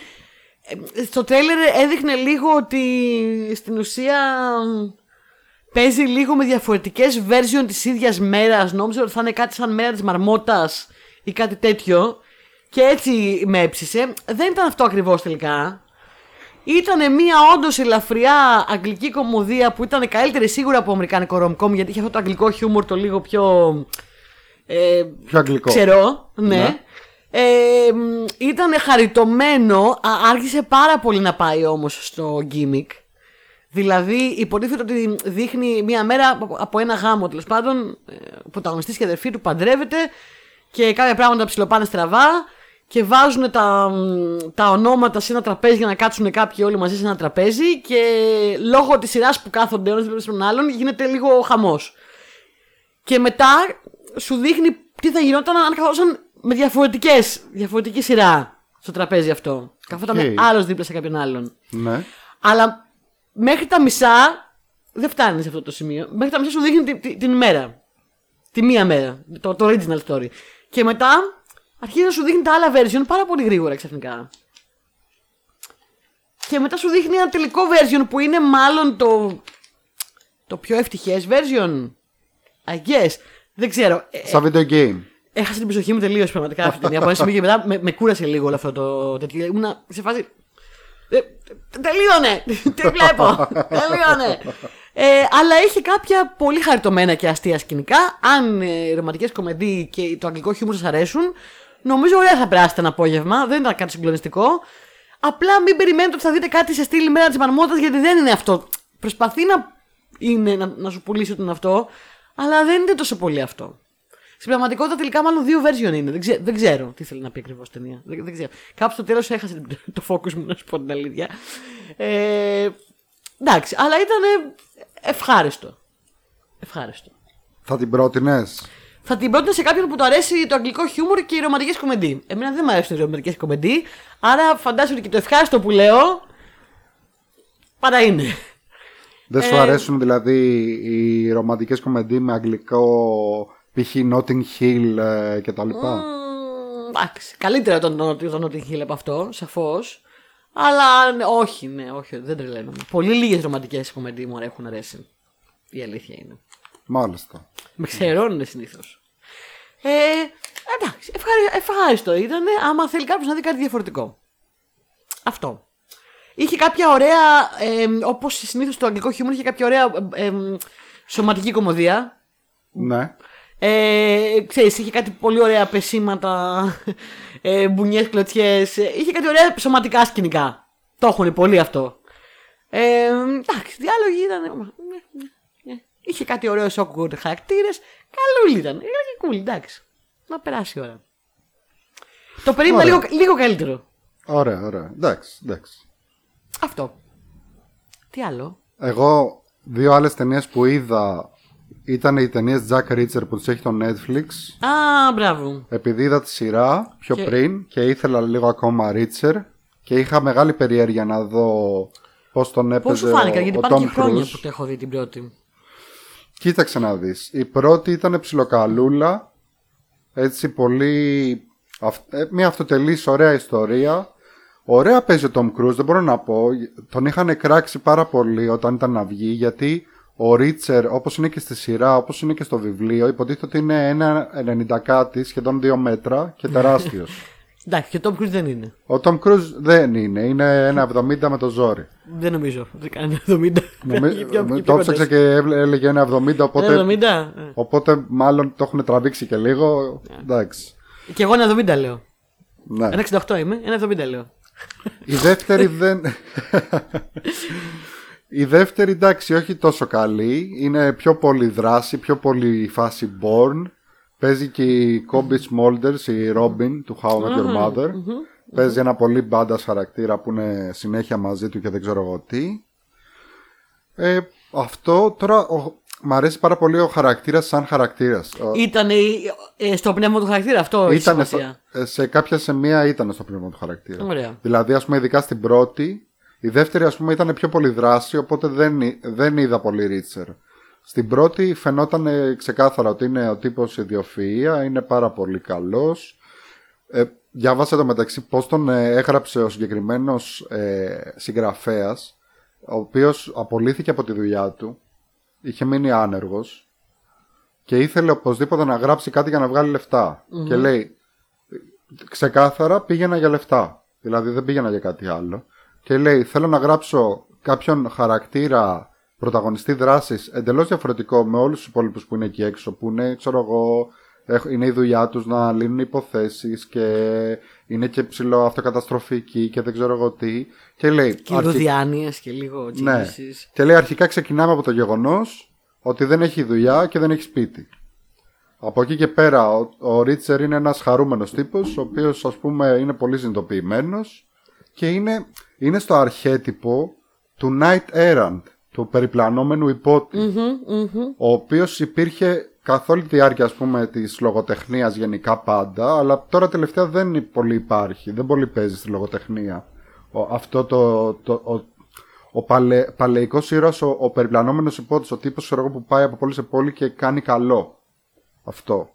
στο τρέλερ έδειχνε λίγο ότι στην ουσία παίζει λίγο με διαφορετικές version της ίδιας μέρας. Νόμιζα ότι θα είναι κάτι σαν μέρα της Μαρμότας ή κάτι τέτοιο και έτσι με έψησε. Δεν ήταν αυτό ακριβώς τελικά. Ήτανε μία όντως ελαφριά αγγλική κομμωδία που ήταν καλύτερη σίγουρα από αμερικάνικο rom-com, γιατί είχε αυτό το αγγλικό χιούμορ το λίγο πιο αγγλικό. Ξέρω, ναι. Ήτανε χαριτωμένο, άρχισε πάρα πολύ να πάει όμως στο γκίμικ. Δηλαδή υποτίθεται ότι δείχνει μία μέρα από ένα γάμο, τέλος πάντων, ο πρωταγωνιστής και αδερφή του παντρεύεται και κάποια πράγματα ψιλοπάνε στραβά. Και βάζουν τα ονόματα σε ένα τραπέζι για να κάτσουν κάποιοι όλοι μαζί σε ένα τραπέζι. Και λόγω της σειράς που κάθονται ένας δίπλα στον άλλον γίνεται λίγο χαμός. Και μετά σου δείχνει τι θα γινόταν αν καθόταν με διαφορετική σειρά. στο τραπέζι αυτό. Καθόταν άλλος δίπλα σε κάποιον άλλον. Ναι. Αλλά μέχρι τα μισά δεν φτάνει σε αυτό το σημείο. Μέχρι τα μισά σου δείχνει την ημέρα. Τη μία μέρα. Το original story. Και μετά αρχίζει να σου δείχνει τα άλλα version πάρα πολύ γρήγορα ξαφνικά. Και μετά σου δείχνει ένα τελικό version που είναι μάλλον το πιο ευτυχές version. I guess. Δεν ξέρω. Σαν video game. Έχασε την προσοχή μου τελείως πραγματικά αυτή την ταινία. Από ένα σημείο και μετά με κούρασε λίγο όλο αυτό το τέτοιο. Ήμουνα σε φάση. Τελείωνε! Τι βλέπω! Τελείωνε! Αλλά είχε κάποια πολύ χαριτωμένα και αστεία σκηνικά. Αν ρομαντικές κομμεντί και το αγγλικό χιούμορ σας αρέσουν, νομίζω ωραία θα περάσετε ένα απόγευμα. Δεν ήταν κάτι συγκλονιστικό. Απλά μην περιμένετε ότι θα δείτε κάτι σε στήλη μέρα της μαρμότας, γιατί δεν είναι αυτό. Προσπαθεί να σου πουλήσει τον αυτό, αλλά δεν είναι τόσο πολύ αυτό. Στην πραγματικότητα τελικά μάλλον δύο version είναι. Δεν ξέρω τι θέλει να πει ακριβώς η ταινία. Δεν ξέρω. Κάπου στο τέλος έχασε το focus μου, να σου πω την αλήθεια. Εντάξει, αλλά ήταν ευχάριστο. Ευχάριστο. Θα την πρότεινες? Θα την πρότεινα σε κάποιον που του αρέσει το αγγλικό χιούμορ και οι ρομαντικές κομμεντί. Εμένα δεν μου αρέσουν οι ρομαντικές κομμεντί, άρα φαντάζομαι ότι και το ευχάριστο που λέω παρά είναι. Δεν σου αρέσουν δηλαδή οι ρομαντικές κομμεντί με αγγλικό, π.χ. Notting Hill κτλ? Εντάξει, καλύτερα το Notting Hill από αυτό, σαφώς. Αλλά όχι, ναι, όχι, δεν τρελαίνομαι. Πολύ λίγες ρομαντικές κομμεντί μου έχουν αρέσει. Η αλήθεια είναι. Μάλιστα. Με ξερώνουν συνήθως. Εντάξει, ευχάριστο ήταν. Άμα θέλει κάποιος να δει κάτι διαφορετικό. Αυτό. Είχε κάποια ωραία, όπως συνήθως το αγγλικό χιούμορ, είχε κάποια ωραία σωματική κομμωδία. Ναι. Ξέρεις, είχε κάτι πολύ ωραία πεσήματα, μπουνιές, κλωτσιές. Είχε κάτι ωραία σωματικά σκηνικά. Το έχουν πολύ αυτό. Εντάξει, διάλογοι ήταν. Είχε κάτι ωραίο awkward χαρακτήρες. Καλούλη ήταν. Ήταν και cool, εντάξει. Να περάσει η ώρα. Το περίμενα λίγο καλύτερο. Ωραία, ωραία. Εντάξει. Αυτό. Τι άλλο? Εγώ, δύο άλλες ταινίες που είδα ήταν οι ταινίες Jack Reacher που τις έχει το Netflix. Α, μπράβο. Επειδή είδα τη σειρά πιο πριν και ήθελα λίγο ακόμα Reacher και είχα μεγάλη περιέργεια να δω πώς τον έπαιζε ο Tom Cruise. Πώς σου φάνηκαν, γιατί πάνε και χρόνια που το έχω δει την πρώτη. Κοίταξε να δεις. Η πρώτη ήταν ψιλοκαλούλα. Έτσι πολύ. Μια αυτοτελής ωραία ιστορία. Ωραία παίζει ο Tom Cruise, δεν μπορώ να πω. Τον είχαν κράξει πάρα πολύ όταν ήταν να βγει, γιατί ο Ρίτσερ, όπως είναι και στη σειρά, όπως είναι και στο βιβλίο, υποτίθεται ότι είναι ένα 90 κάτι, σχεδόν 2 μέτρα και τεράστιος. Εντάξει, και ο Tom Cruise δεν είναι. Ο Tom Cruise δεν είναι. Είναι ένα 70 με το ζόρι. Δεν νομίζω. Δεν κάνει 70. Το ψάξα και έλεγε ένα 70. Οπότε μάλλον το έχουν τραβήξει και λίγο. Εντάξει. Και εγώ ένα 70 λέω. Ένα 68 είμαι. Ένα 70 λέω. Η δεύτερη δεν. Η δεύτερη, εντάξει, όχι τόσο καλή. Είναι πιο πολύ δράση, πιο πολύ φάση Born. Παίζει και η Κόμπι Σμόλντερς, η Robin του How I Met Your Mother. Παίζει ένα πολύ μπάντα χαρακτήρα που είναι συνέχεια μαζί του και δεν ξέρω εγώ τι. Αυτό τώρα μ' αρέσει πάρα πολύ ο χαρακτήρας σαν χαρακτήρας. Ήταν στο πνεύμα του χαρακτήρα αυτό η σημασία. Σε κάποια σημεία ήταν στο πνεύμα του χαρακτήρα. Ωραία. Δηλαδή, ας πούμε, ειδικά στην πρώτη. Η δεύτερη, ας πούμε, ήταν πιο πολύ δράση, οπότε δεν είδα πολύ Ρίτσερ. Στην πρώτη φαινόταν ξεκάθαρα ότι είναι ο τύπος ιδιοφυΐα, είναι πάρα πολύ καλός. Διάβασα το μεταξύ πώς τον έγραψε ο συγκεκριμένος συγγραφέας, ο οποίος απολύθηκε από τη δουλειά του, είχε μείνει άνεργος και ήθελε οπωσδήποτε να γράψει κάτι για να βγάλει λεφτά. Και λέει ξεκάθαρα πήγαινα για λεφτά, δηλαδή δεν πήγαινα για κάτι άλλο. Και λέει θέλω να γράψω κάποιον χαρακτήρα πρωταγωνιστή δράσης εντελώς διαφορετικό με όλους τους υπόλοιπους που είναι εκεί έξω, που είναι, ξέρω εγώ, είναι η δουλειά τους να λύνουν υποθέσεις και είναι και ψηλό αυτοκαταστροφική και δεν ξέρω εγώ τι. Και λέει. Και λίγο διάνοιας και λίγο τσίρισης. Και λέει αρχικά ξεκινάμε από το γεγονός ότι δεν έχει δουλειά και δεν έχει σπίτι. Από εκεί και πέρα ο Ρίτσερ είναι ένας χαρούμενος τύπος, ο οποίος, ας πούμε, είναι πολύ συνειδητοποιημένος και είναι στο αρχέτυπο του Knight Errant. του περιπλανόμενου υπότη, ο οποίος υπήρχε καθ' όλη τη διάρκεια, ας πούμε, της λογοτεχνίας γενικά πάντα, αλλά τώρα τελευταία δεν πολύ υπάρχει, δεν πολύ παίζει στη λογοτεχνία. Αυτό ο παλαιικός ήρωας, ο περιπλανόμενος υπότης, ο τύπος που πάει από πόλη σε πόλη και κάνει καλό. Αυτό.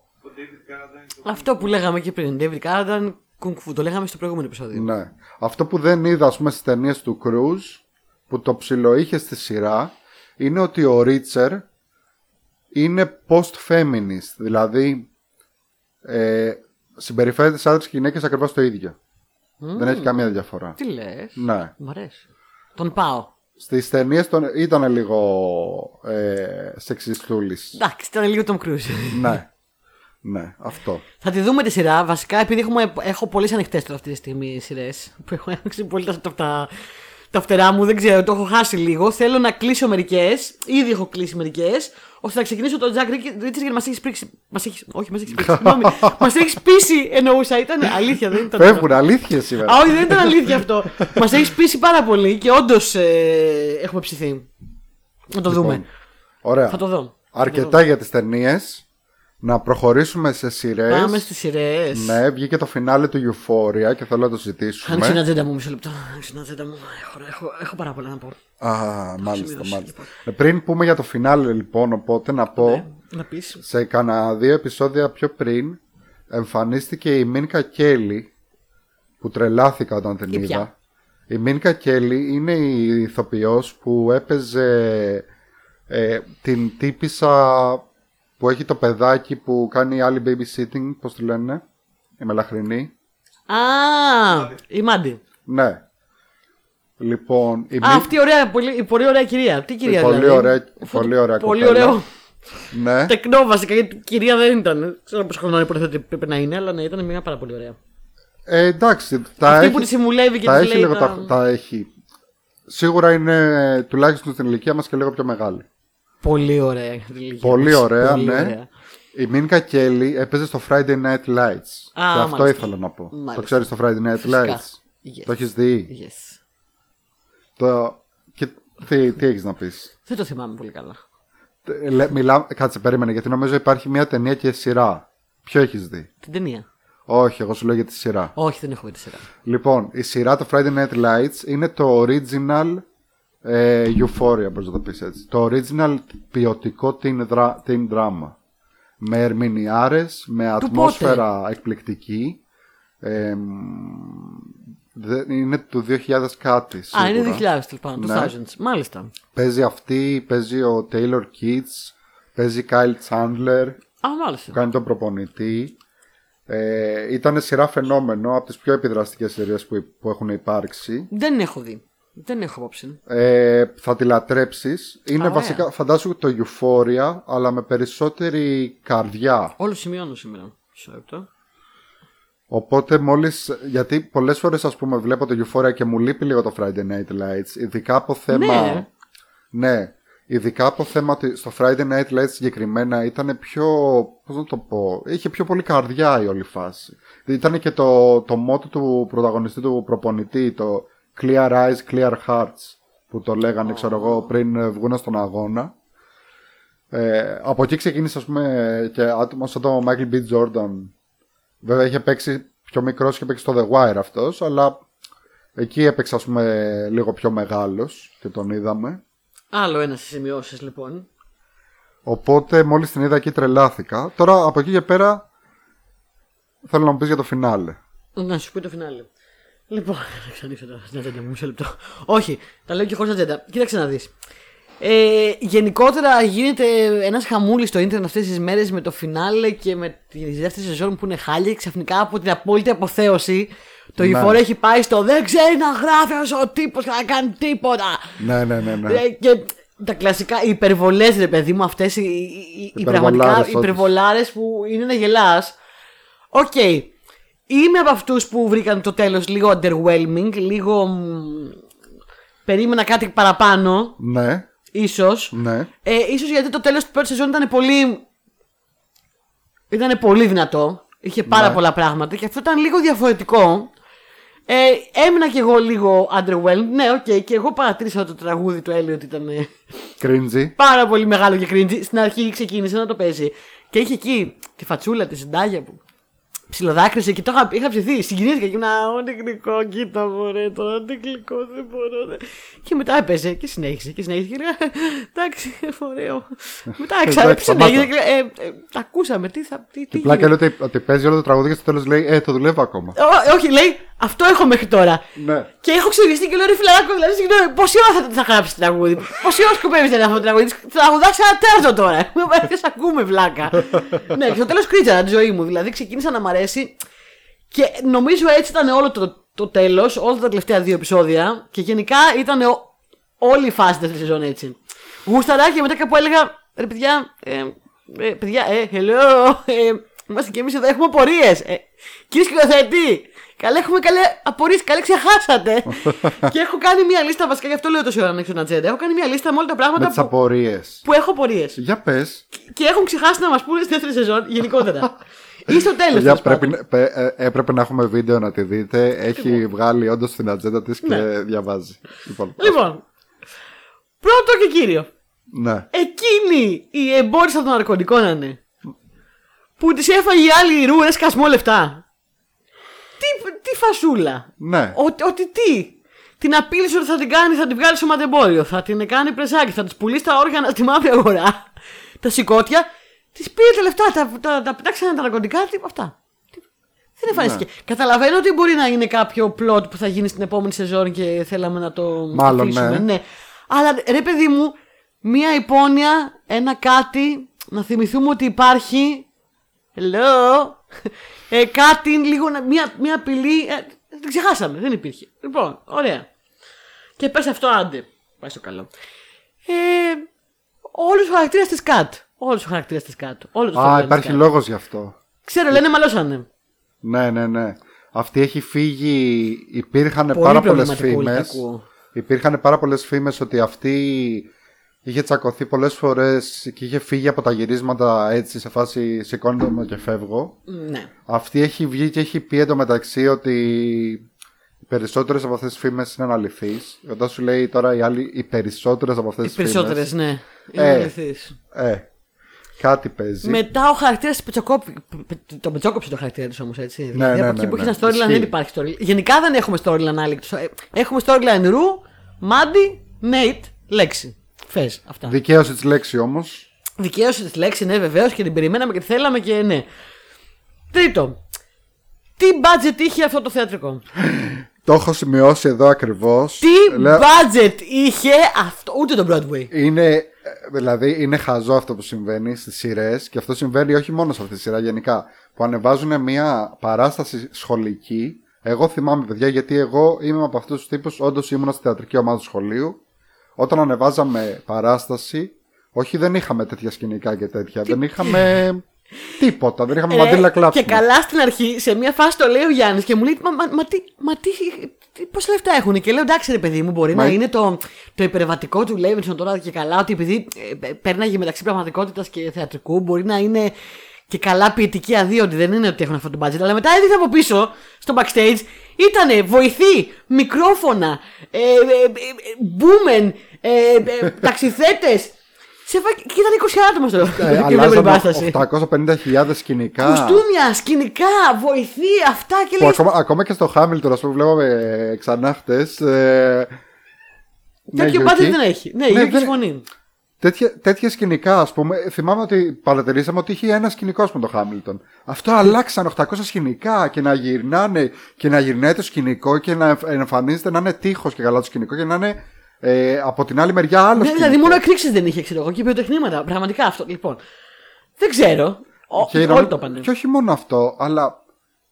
Αυτό που λέγαμε και πριν, David Carradine, κουνκφού, το λέγαμε στο προηγούμενο επεισόδιο. Ναι. Αυτό που δεν είδα, ας πούμε, στις ταινίες του Cruise, που το ψιλοείχε στη σειρά, είναι ότι ο Ρίτσερ είναι post-feminist, δηλαδή συμπεριφέρεται σε άντρες και γυναίκες ακριβώς το ίδιο. Δεν έχει καμία διαφορά. Τι λες? Ναι. Μ' αρέσει. Τον πάω. Στις ταινίες ήταν λίγο σεξιστούλης. Εντάξει, ήταν λίγο Tom Cruise. Ναι. Ναι, αυτό. Θα τη δούμε τη σειρά. Βασικά, επειδή έχω πολλές ανοιχτές τώρα αυτή τη στιγμή σειρές, που έχω άνοιξει πολύ τα φτερά μου, δεν ξέρω, το έχω χάσει λίγο. Θέλω να κλείσω μερικές. Ήδη έχω κλείσει μερικές, ώστε να ξεκινήσω τον Jack Reacher, γιατί μας έχεις πρίξει. Όχι, μας έχεις πρίξει. Συγγνώμη. Μας έχεις πείσει, εννοούσα. Ήταν αλήθεια, δεν ήταν. Φεύγουν αλήθειες σήμερα. Α, όχι, δεν ήταν αλήθεια αυτό. Μας έχεις πείσει πάρα πολύ και όντως έχουμε ψηθεί. Να το δούμε. Ωραία. Θα το δω. Αρκετά για τις ταινίες. Να προχωρήσουμε σε σειρές. Πάμε στις σειρές. Ναι, βγήκε το φινάλε του Euphoria και θέλω να το συζητήσουμε. Άνοιξε την ατζέντα μου, μισό λεπτό. Έχω πάρα πολλά να πω. Α, μάλιστα. Πριν πούμε για το φινάλε, λοιπόν, οπότε να πω. Να πεις. Σε κανένα δύο επεισόδια πιο πριν εμφανίστηκε η Μίνκα Κέλι, που τρελάθηκα όταν την είδα. Η Μίνκα Κέλι είναι η ηθοποιός που έπαιζε την τύπισσα που έχει το παιδάκι που κάνει άλλη babysitting, πώς τη λένε, η μελαχρινή. Α, η Maddy. Ναι. Λοιπόν, η αυτή η ωραία, πολύ ωραία κυρία. Τι κυρία ήταν? Πολύ ωραία κοπέλα. Ναι. Τεκνό βασικά, γιατί κυρία δεν ήταν. Ξέρω πόσο χρόνο πρέπει να είναι, αλλά ναι, ήταν μια πάρα πολύ ωραία. Εντάξει. Αυτή που τη συμβουλεύει και τη λέει. Τα έχει. Σίγουρα είναι τουλάχιστον στην ηλικία μας και λίγο πιο μεγάλη. Πολύ ωραία. Πολύ ωραία, πολύ, ναι. Ωραία. Η Μίνκα Κέλι έπαιζε στο Friday Night Lights. Α, και αυτό ήθελα να πω. Μάλιστα. Το ξέρεις το Friday Night Lights? Yes. Το έχεις δει? Yes. Και τι έχεις να πεις? Δεν το θυμάμαι πολύ καλά. Κάτσε, περίμενε, γιατί νομίζω υπάρχει μια ταινία και σειρά. Ποιο έχεις δει? Την ταινία. Όχι, εγώ σου λέω για τη σειρά. Όχι, δεν έχω δει τη σειρά. Λοιπόν, η σειρά το Friday Night Lights είναι το original Euphoria, μπορείς να το πεις έτσι. Το original ποιοτικό teen drama, με ερμηνιάρες, με ατμόσφαιρα εκπληκτική. Είναι του 2000 κάτι σίγουρα. Α, είναι 2000 λοιπόν, ναι. 2000, μάλιστα. Παίζει αυτή, παίζει ο Taylor Kitsch, παίζει Kyle Chandler. Α, μάλιστα. Που κάνει τον προπονητή. Ήταν σειρά φαινόμενο, από τις πιο επιδραστικές σειρές που έχουν υπάρξει. Δεν έχω δει. Δεν έχω απόψη. Θα τη λατρέψεις. Είναι βασικά, φαντάσου, το Euphoria, αλλά με περισσότερη καρδιά. Όλο σημειώνω σήμερα. Οπότε μόλις. Γιατί πολλές φορές, ας πούμε, βλέπω το Euphoria και μου λείπει λίγο το Friday Night Lights. Ειδικά από θέμα. Ναι. Ναι. Ειδικά από θέμα ότι στο Friday Night Lights συγκεκριμένα ήταν πιο. Πώς να το πω. Είχε πιο πολύ καρδιά η όλη φάση. Ήταν και το μότο του πρωταγωνιστή, του προπονητή. Το Clear Eyes, Clear Hearts, που το λέγανε, ξέρω εγώ, πριν βγουν στον αγώνα. Από εκεί ξεκίνησε, ας πούμε, και άτομα σαν τον Michael B. Jordan. Βέβαια είχε παίξει πιο μικρός, είχε παίξει στο The Wire αυτός, αλλά εκεί έπαιξε, ας πούμε, λίγο πιο μεγάλος και τον είδαμε. Άλλο ένα στις σημειώσεις, λοιπόν. Οπότε μόλις την είδα εκεί τρελάθηκα. Τώρα από εκεί και πέρα θέλω να μου πεις για το φινάλε. Να σου πει το φινάλε. Λοιπόν, να ξανοίξω την ατζέντα μου, μισό λεπτό. Όχι, τα λέω και χωρίς ατζέντα. Κοίταξε να δεις. Γενικότερα γίνεται ένας χαμούλης στο ίντερνετ αυτές τις μέρες με το φινάλε και με τη δεύτερη σεζόν που είναι χάλια. Ξαφνικά από την απόλυτη αποθέωση το Euphoria έχει πάει στο δεν ξέρει να γράφει ο τύπος και να κάνει τίποτα. Ναι. Και τα κλασικά, οι υπερβολές, ρε παιδί μου, αυτές οι πραγματικά υπερβολάρες που είναι να γελάς. Οκ. Είμαι από αυτούς που βρήκαν το τέλος λίγο underwhelming, λίγο περίμενα κάτι παραπάνω. Ναι. Ίσως. Ναι. Ίσως γιατί το τέλος του πρώτη σεζόν ήταν πολύ. Ήταν πολύ δυνατό. Είχε πάρα πολλά πράγματα και αυτό ήταν λίγο διαφορετικό. Έμεινα κι εγώ λίγο underwhelmed. Ναι, οκ, και εγώ παρατήρησα το τραγούδι του Elliot ήταν. Cringy. Πάρα πολύ μεγάλο και cringy. Στην αρχή ξεκίνησε να το παίζει. Και είχε εκεί τη φατσούλα, τη συντάγια που ψιλοδάκρυσε και το είχα ψηθεί. Συγκινήθηκα και να. Ω, νεκλικό, κοίτα μωρέ, τώρα νεκλικό, δεν μπορώ. Ναι. Και μετά έπαιζε και συνέχισε. Εντάξει, ωραίο. Μετά ξαναψήφισε. Τα ακούσαμε. Τι πλάκα λέει ότι παίζει όλο το τραγούδι και στο τέλος λέει το δουλεύω ακόμα. Όχι, λέει αυτό έχω μέχρι τώρα. Και έχω ξεγριστεί και λέω ρε φιλαράκο, δηλαδή συγγνώμη, πόση ώρα θα γράψει το τραγούδι. Πόση ώρα σκοπεύει αυτό το τραγούδι. Τραγουδά ένα τέρτο τώρα. Δεν σα ακούμε, βλάκα. Ναι, στο τέλος κρίτσα τη ζωή μου. Δηλαδή ξεκίνησα να μ' αρέσει και νομίζω έτσι ήταν όλο το τέλος, όλα τα τελευταία δύο επεισόδια και γενικά ήταν όλη η φάση της σεζόν έτσι. Γούσταρα και μετά κάπου έλεγα ρε παιδιά, hello, είμαστε και εμείς εδώ, έχουμε απορίες. Κύριε σκηνοθέτη, καλά έχουμε απορίες, καλά ξεχάσατε. Και έχω κάνει μια λίστα, βασικά γι' αυτό λέω τόση ώρα να ανοίξω ατζέντα. Έχω κάνει μια λίστα με όλα τα πράγματα που έχω απορίες. Για πες. Και έχουν ξεχάσει να μας πούνε στη δεύτερη σεζόν γενικότερα. Ή στο τέλος. Έπρεπε να έχουμε βίντεο να τη δείτε. Έχει βγάλει όντως την ατζέντα της και διαβάζει. Λοιπόν, πρώτο και κύριο. Ναι. Εκείνη η εμπόρισα των ναρκωτικών να είναι. Που της έφαγε η άλλη ρούε σκασμό λεφτά. Τι φασούλα. Ναι. Ότι τι. Την απείλησε ότι θα την βγάλει σωματεμπόριο. Θα την κάνει πρεσάκι. Θα της πουλήσει τα όργανα στη μαύρη αγορά. Τα σηκώτια. Της πήρε τα λεφτά, τα πετάξανε τα ναρκωτικά, αυτά. Δεν εμφανίστηκε. Ναι. Καταλαβαίνω ότι μπορεί να είναι κάποιο plot που θα γίνει στην επόμενη σεζόν και θέλαμε να το αφήσουμε. Ναι. Αλλά ρε παιδί μου, μία υπόνοια, ένα κάτι, να θυμηθούμε ότι υπάρχει. Hello. Κάτι, λίγο, μία απειλή. Την ξεχάσαμε, δεν υπήρχε. Λοιπόν, ωραία. Και πες αυτό, άντε. Πάει στο καλό. Όλος ο χαρακτήρας της Κατ. Όλους τους χαρακτήρες της κάτω. Υπάρχει λόγος γι' αυτό. Ξέρω, λένε μαλώσανε. Ναι. Αυτή έχει φύγει. Υπήρχαν πάρα πολλές φήμες ότι αυτή είχε τσακωθεί πολλές φορές και είχε φύγει από τα γυρίσματα έτσι σε φάση σηκώνομαι και φεύγω. Ναι. Αυτή έχει βγει και έχει πει εντωμεταξύ ότι οι περισσότερες από αυτές τις φήμες είναι αναλυθείς. Όταν σου λέει τώρα οι άλλοι, οι περισσότερες από αυτές τις φήμες. Οι περισσότερες, ναι. Είναι αναλυθείς. Κάτι παίζει. Μετά ο χαρακτήρας το πετσόκοψε το χαρακτήρα του όμως έτσι. Δηλαδή από εκεί που έχει ένα storyline δεν υπάρχει storyline. Γενικά δεν έχουμε storyline άλυκτο. Έχουμε storyline Ρου, Maddy, Nate, Lexi. Φες αυτά. Δικαίωση της Lexi όμως. Δικαίωση της Lexi, ναι, βεβαίως και την περιμέναμε και τη θέλαμε και ναι. Τρίτο. Τι budget είχε αυτό το θεατρικό. Το έχω σημειώσει εδώ ακριβώς. Τι budget είχε αυτό. Ούτε το Broadway. Είναι χαζό αυτό που συμβαίνει στις σειρές. Και αυτό συμβαίνει όχι μόνο σε αυτή τη σειρά γενικά. Που ανεβάζουν μια παράσταση σχολική. Εγώ θυμάμαι παιδιά, γιατί εγώ είμαι από αυτούς τους τύπους. Όντως ήμουν στη θεατρική ομάδα του σχολείου. Όταν ανεβάζαμε παράσταση, όχι, δεν είχαμε τέτοια σκηνικά και τέτοια. Δεν είχαμε τίποτα, δεν είχαμε μαντήλα κλάψιμα. Και καλά στην αρχή, σε μια φάση το λέει ο Γιάννης και μου λέει Μα τι πόσα λεφτά έχουν. Και λέω εντάξει ρε παιδί μου, μπορεί να είναι το υπερβατικό του Λέβινσον τώρα και καλά. Ότι επειδή πέρναγε μεταξύ πραγματικότητας και θεατρικού, μπορεί να είναι και καλά ποιητική αδίωτη. Δεν είναι ότι έχουν αυτό το budget. Αλλά μετά έδειξε από πίσω στο backstage, ήτανε βοηθή, μικρόφωνα, μπούμεν, ταξιθέτες. Και ήταν 20 άτομα στο αλλάζαμε 850.000 σκηνικά. Κουστούμια, σκηνικά, βοηθή, αυτά και λέει. Ακόμα και στο Χάμιλτον, ας πούμε, βλέπαμε ξανά χτες. Τέτοιο budget δεν έχει. Ναι, η φωνή. Τέτοια σκηνικά, ας πούμε. Θυμάμαι ότι παρατηρήσαμε ότι είχε ένα σκηνικό με το Χάμιλτον. Αυτό αλλάξαν 800 σκηνικά και να γυρνάνε και να γυρνάει το σκηνικό και να εμφανίζεται να είναι τείχος και καλά το σκηνικό και να είναι. Από την άλλη μεριά άλλο. Δηλαδή μόνο εκρήξεις δεν είχε, ξέρω εγώ, και βιοτεχνήματα. Πραγματικά αυτό. Λοιπόν. Δεν ξέρω. Όλοι το πάνε. Και όχι μόνο αυτό, αλλά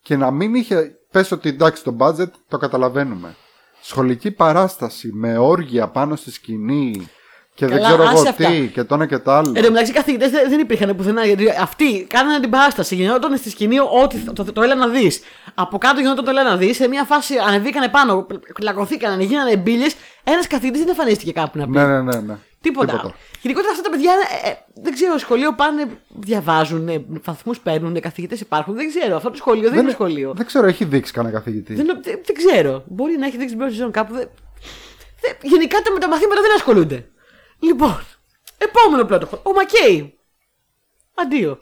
και να μην είχε. Πες ότι εντάξει το budget το καταλαβαίνουμε. Σχολική παράσταση με όργια πάνω στη σκηνή και καλά, δεν ξέρω εγώ τι και το ένα και το άλλο. Εν τω μεταξύ καθηγητές δεν υπήρχαν πουθενά. Γιατί αυτοί κάνανε την παράσταση. Γινόταν στη σκηνή ό,τι το έλα να δει. Από κάτω γινόταν το έλα να δει. Σε μια φάση ανεβήκανε πάνω, κλακωθήκανε, γίνανε μπύλες. Ένας καθηγητής δεν εμφανίστηκε κάπου να πει. Ναι. Τίποτα. Γενικότερα αυτά τα παιδιά, δεν ξέρω, σχολείο πάνε, διαβάζουν, βαθμούς παίρνουν, καθηγητές υπάρχουν. Δεν ξέρω. Αυτό το σχολείο δεν είναι σχολείο. Δεν ξέρω, έχει δείξει κανένα καθηγητή. Δεν ξέρω. Μπορεί να έχει δείξει μια σεζόν κάπου. Γενικά με τα μαθήματα δεν ασχολούνται. Λοιπόν, επόμενο πλάτο. Ο Μακέι. Αντίο.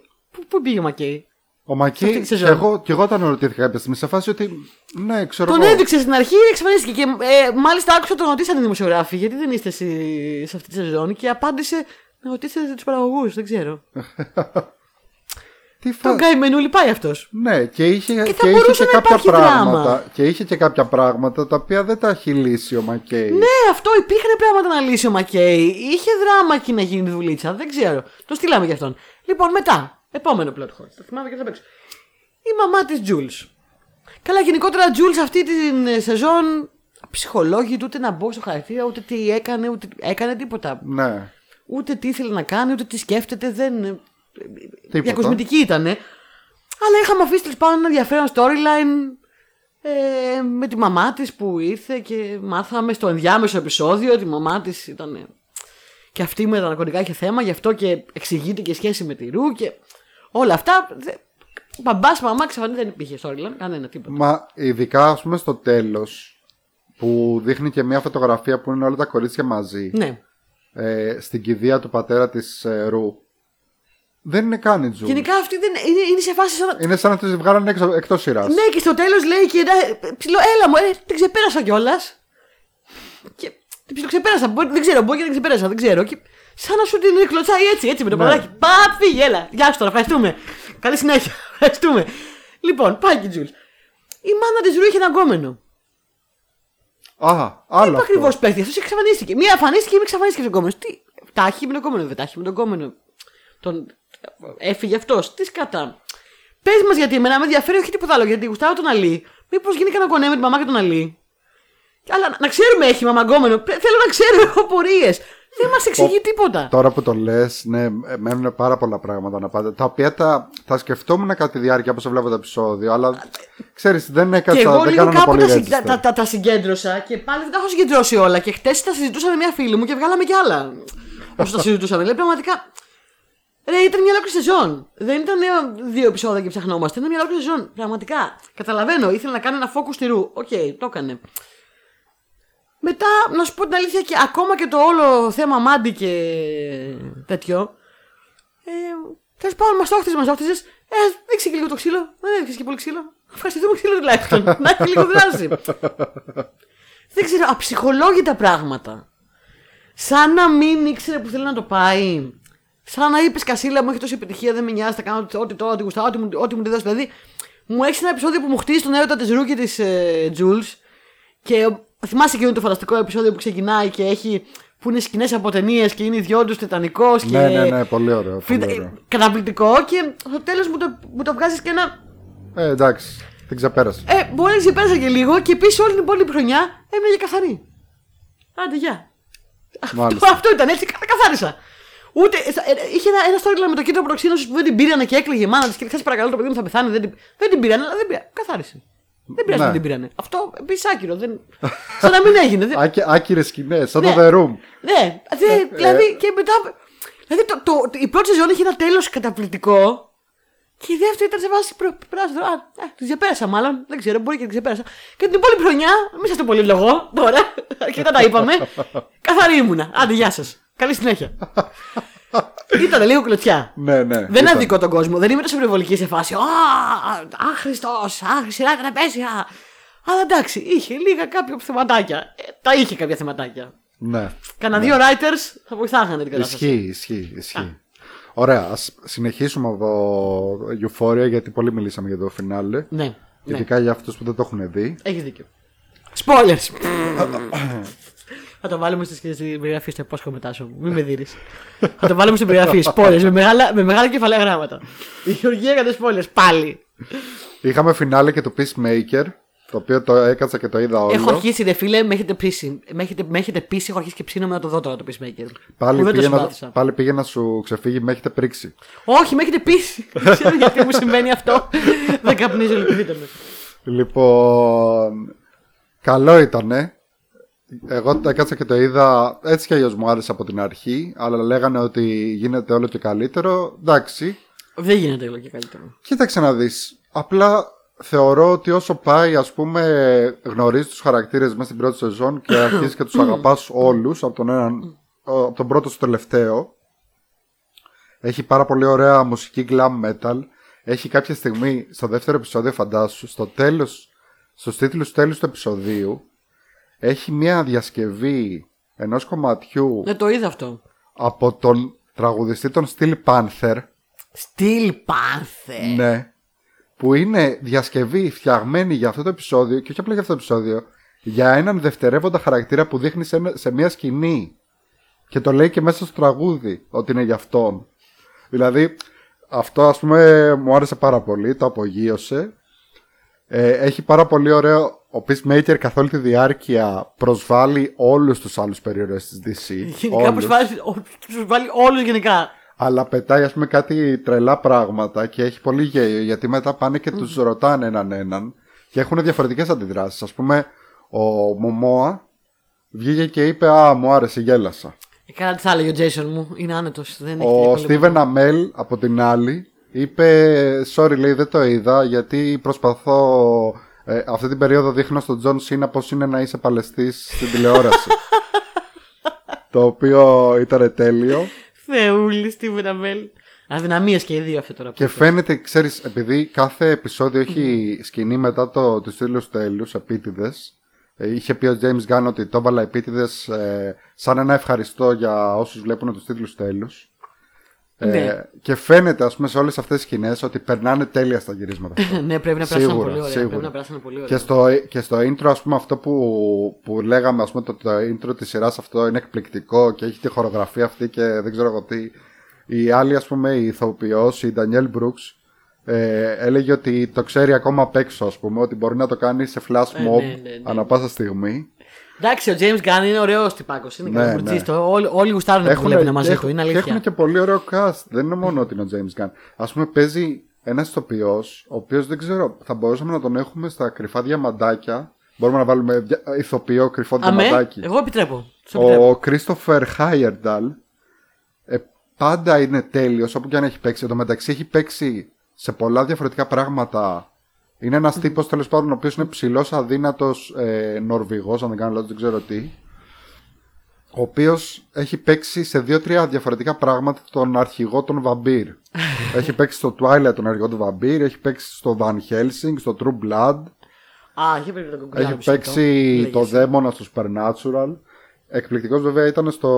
Πού πήγε ο Μακέι? Ο Μακέι, και εγώ όταν ρωτήθηκα κάποια στιγμή σε φάση ότι. Ναι, ξέρω. Τον έδειξε στην αρχή, εξαφανίστηκε. Και μάλιστα άκουσα τον ρωτήσανε οι δημοσιογράφοι, γιατί δεν είστε σε αυτή τη σεζόν. Και απάντησε, να ρωτήσετε τους παραγωγούς, δεν ξέρω. Τον καημενούλη πάει αυτός. Ναι, και είχε και κάποια πράγματα. Και είχε και κάποια πράγματα τα οποία δεν τα έχει λύσει ο Μακέι. Ναι, αυτό, υπήρχαν πράγματα να λύσει ο Μακέι. Είχε δράμα εκεί να γίνει δουλίτσα, δεν ξέρω. Το στείλαμε για αυτόν. Λοιπόν, μετά. Επόμενο plot hole. Το θυμάμαι και θα παίξω. Η μαμά της Jules. Καλά, γενικότερα Jules αυτή την σεζόν ψυχολόγητη, ούτε να μπω στο χαρακτήρα, ούτε τι έκανε, ούτε έκανε τίποτα. Ναι. Ούτε τι ήθελε να κάνει, ούτε τι σκέφτεται. Δεν. Διακοσμητική ήτανε. Αλλά είχαμε αφήσει τέλος πάντων ένα ενδιαφέρον storyline με τη μαμά της που ήρθε και μάθαμε στο ενδιάμεσο επεισόδιο ότι η μαμά της ήταν. Και αυτή με τα ναρκωτικά είχε θέμα, γι' αυτό και εξηγείται και σχέση με τη Ρου και. Όλα αυτά. Μπαμπάς, μαμά, ξαφνικά δεν υπήρχε storyline, κανένα τίποτα. Μα ειδικά, ας πούμε, στο τέλος που δείχνει και μια φωτογραφία που είναι όλα τα κορίτσια μαζί. Ναι. Στην κηδεία του πατέρα της Ρου. Δεν είναι καν η Τζουλ. Γενικά αυτή δεν είναι σε φάση. Είναι σαν να τη βγάλανε εκτός σειράς. Ναι, και στο τέλος λέει και ψιλο, έλα μου, την ξεπέρασα κιόλας. Και την ψιλοξεπέρασα. Δεν ξέρω. Και σαν να σου την κλωτσάει έτσι με το παπαδάκι. Ναι. Φύγε, έλα. Γεια σου τώρα, ευχαριστούμε. Καλή συνέχεια. Ευχαριστούμε. Λοιπόν, πάει και η Τζουλ. Η μάνα της Ρου είχε ένα γκόμενο. Άλλο. Τι ακριβώς παίχτη, αυτό εξαφανίστηκε. Μία εμφανίστηκε ή μη εξαφανίστηκε ο γκόμενο. Τι. Τάχει με τον γκόμενο, δεν τάχει με τον γκόμενο. Έφυγε αυτός. Τι σκατά. Πες μας γιατί εμένα με ενδιαφέρει, όχι τίποτα άλλο. Γιατί γουστάρω τον Αλή. Μήπως γίνει κανένα κονέ με τη μαμά και τον Αλή. Αλλά να ξέρουμε, έχει μαμαγκόμενο. Θέλω να ξέρω απορίες. Δεν μας εξηγεί τίποτα. Τώρα που το λες, ναι, μένουν πάρα πολλά πράγματα να πάτε. Τα οποία τα σκεφτόμουν κατά τη διάρκεια όπως βλέπω το επεισόδιο. Αλλά ξέρεις, δεν έκατσα. Δεν έκανα πολύ ρετσιστή. Τα συγκέντρωσα και πάλι δεν τα έχω συγκεντρώσει όλα. Και χτες τα συζητούσα με μια φίλη μου και βγάλαμε κι άλλα. Όσο τα συζητούσαμε. Λέει πραγματικά. Ρε, ήταν μια ολόκληρη σεζόν. Δεν ήταν δύο επεισόδια και ψαχνόμαστε. Ήταν μια ολόκληρη σεζόν. Πραγματικά. Καταλαβαίνω. Ήθελε να κάνει ένα focus στη Ρου. Οκ, το έκανε. Μετά, να σου πω την αλήθεια, και ακόμα και το όλο θέμα Maddy και τέτοιο. Τέλος πάντων, μας το χτίζες. Δείξε και λίγο το ξύλο. Δεν έδειξες και πολύ ξύλο. Ευχαριστούμε ξύλο τουλάχιστον. Να έχει λίγο δράση. Δεν ξέρω, αψυχολόγητα πράγματα. Σαν να μην ήξερε που θέλει να το πάει. Σαν να είπες Κασίλα μου, έχει τόση επιτυχία, δεν με νοιάζει, θα κάνω ό,τι τώρα, ό,τι γουστάω, ό,τι μου τη δώσει. Δηλαδή, μου έχεις ένα επεισόδιο που μου χτίζει τον έρωτα της Ρου και της Jules. Και θυμάσαι και είναι το φανταστικό επεισόδιο που ξεκινάει και έχει. Που είναι σκηνές από ταινίες και είναι οι δυο τους Τιτανικός. Και... Ναι, πολύ ωραίο. Καταπληκτικό και στο τέλος μου το βγάζεις και ένα. Εντάξει, την ξεπέρασε. Μπορεί να ξεπέρασε και λίγο και επίσης όλη την υπόλοιπη χρονιά έμεινε καθαρή. Άντε, γεια. Αυτό ήταν, έτσι καθάρισα. Ούτε, είχε ένα storyline με το κέντρο προξήνωσης που δεν την πήρανε και έκλαιγε η μάνα της και λέει: παρακαλώ, το παιδί μου θα πεθάνει. Δεν την πήρανε, αλλά δεν πήρανε. Καθάρισε. Δεν πειράζει που την πήρανε. Αυτό επίσης άκυρο. Σαν να μην έγινε. Άκυρες σκηνές, σαν το The Room. Ναι, δηλαδή και μετά. Δηλαδή η πρώτη σεζόν είχε ένα τέλος καταπληκτικό και η δεύτερη ήταν σε βάση. Την ξεπέρασα μάλλον. Δεν ξέρω, μπορεί και την ξεπέρασα. Και την υπόλοιπη χρονιά, μην σας το πολύ λογώ τώρα. Αρκετά τα είπαμε. Καθαρή ήμουνα. Άντε, γεια σας. Καλή συνέχεια. Ήταν λίγο κλωτσιά. Ναι, δεν αδικώ τον κόσμο. Δεν είμαι τόσο υπερβολική σε φάση. Άχρηστη σειρά τραπέζια. Αλλά εντάξει, είχε λίγα κάποια θεματάκια. Τα είχε κάποια θεματάκια. Ναι. Κάνα δύο writers θα βοηθάγανε την κατάσταση. Ισχύει. Ωραία, ας συνεχίσουμε εδώ. Euphoria, γιατί πολύ μιλήσαμε για το φινάλε. Ναι. Ειδικά για αυτούς που δεν το έχουν δει. Έχεις δίκιο. Spoilers! Θα το βάλουμε στην περιγραφή, στο υπόσχομαι Τάσο. Μην με δίνεις. Θα το βάλουμε στην περιγραφή. Σπόλες, με μεγάλα κεφαλαία γράμματα. Η Γεωργία έκανε σπόλες, πάλι. Είχαμε φινάλε και το Peacemaker, το οποίο το έκατσα και το είδα όλο. Έχω αρχίσει, ρε φίλε, με έχετε πείσει. Έχω αρχίσει και ψήνομαι να το δω τώρα το Peacemaker. Πάλι πήγε να σου ξεφύγει, με έχετε πρίξει. Όχι, με έχετε πείσει. Δεν ξέρω γιατί μου συμβαίνει αυτό. Δεν καπνίζω, λυπηθείτε με. Λοιπόν. Καλό ήτανε. Εγώ τα κάτσα και το είδα. Έτσι κι αλλιώς μου άρεσε από την αρχή, αλλά λέγανε ότι γίνεται όλο και καλύτερο. Εντάξει. Δεν γίνεται όλο και καλύτερο. Κοίταξε να δεις. Απλά θεωρώ ότι όσο πάει, ας πούμε, γνωρίζεις τους χαρακτήρες μέσα στην πρώτη σεζόν και αρχίζεις και τους αγαπάς όλους από τον, από τον πρώτο στο τελευταίο. Έχει πάρα πολύ ωραία μουσική glam metal. Έχει κάποια στιγμή στο δεύτερο επεισόδιο, φαντάσου, στο τέλος, στους τίτλους τέλους του επεισοδίου, έχει μια διασκευή ενός κομματιού. Ναι, το είδα αυτό. Από τον τραγουδιστή των Steel Panther. Steel Panther. Ναι. Που είναι διασκευή φτιαγμένη για αυτό το επεισόδιο. Και όχι απλά για αυτό το επεισόδιο, για έναν δευτερεύοντα χαρακτήρα που δείχνει σε μια σκηνή. Και το λέει και μέσα στο τραγούδι ότι είναι για αυτόν. Δηλαδή αυτό, ας πούμε, μου άρεσε πάρα πολύ. Το απογείωσε. Έχει πάρα πολύ ωραίο. Ο Peacemaker καθ' όλη τη διάρκεια προσβάλλει όλους τους άλλους περιορές της DC. Γενικά προσβάλλει όλους γενικά. Αλλά πετάει, ας πούμε, κάτι τρελά πράγματα και έχει πολύ γέλιο, γιατί μετά πάνε και τους ρωτάνε έναν και έχουν διαφορετικές αντιδράσεις. Ας πούμε, ο Μωμόα βγήκε και είπε «Α, μου άρεσε, γέλασα». Κάτι θα έλεγε ο Jason μου, είναι άνετος. Δεν ο Στίβεν Αμέλ, από την άλλη, είπε «Sorry, λέει, δεν το είδα, γιατί προσπαθώ... αυτή την περίοδο δείχνω στον Τζον Σίνα πώς είναι να είσαι παλαιστής στην τηλεόραση». Το οποίο ήταν τέλειο. Θεούλη, Στίβεν Αμέλ. Αδυναμίες και οι δύο αυτό τώρα. Και φαίνεται, ξέρεις, επειδή κάθε επεισόδιο έχει σκηνή μετά τους τίτλους τέλους, επίτηδες. Είχε πει ο James Gunn ότι το έβαλα επίτηδες σαν ένα ευχαριστώ για όσους βλέπουν τους τίτλους τέλους. Ναι. Και φαίνεται, ας πούμε, σε όλες αυτές τις σκηνές ότι περνάνε τέλεια στα γυρίσματα. Ναι, πρέπει να περάσουν πολύ ωραία. Και στο intro, ας πούμε, αυτό που λέγαμε, ας πούμε, το intro της σειράς αυτό είναι εκπληκτικό και έχει τη χορογραφία αυτή και δεν ξέρω εγώ τι. Η άλλη, ας πούμε, η ηθοποιός, η Ντανιέλ Μπρουξ, έλεγε ότι το ξέρει ακόμα απ' έξω, ας πούμε, ότι μπορεί να το κάνει σε flash mob ανά πάσα στιγμή. Εντάξει, ο James Gunn είναι ωραίος τυπάκος. Είναι καλός. Όλοι γουστάρουν που βλέπουν μαζί του. Είναι αλήθεια. Και έχουν και πολύ ωραίο cast. Δεν είναι μόνο ότι είναι ο James Gunn. Ας πούμε, παίζει ένας ηθοποιός, ο οποίος δεν ξέρω, θα μπορούσαμε να τον έχουμε στα κρυφά διαμαντάκια. Μπορούμε να βάλουμε ηθοποιό κρυφό διαμαντάκι. Εγώ επιτρέπω. Ο Christopher Heyerdahl πάντα είναι τέλειος, όπου και αν έχει παίξει. Εν τω μεταξύ, έχει παίξει σε πολλά διαφορετικά πράγματα. Είναι ένας τύπος, τέλος πάντων, ο οποίος είναι ψηλός, αδύνατος, Νορβηγός, αν δεν κάνω λάθος, δεν ξέρω τι. Ο οποίος έχει παίξει σε 2-3 διαφορετικά πράγματα τον αρχηγό των Βαμπύρ. Έχει παίξει στο Twilight τον αρχηγό των Βαμπύρ, έχει παίξει στο Van Helsing, στο True Blood. Έχει παίξει το Δαίμονα στο Supernatural. Εκπληκτικός βέβαια ήταν στο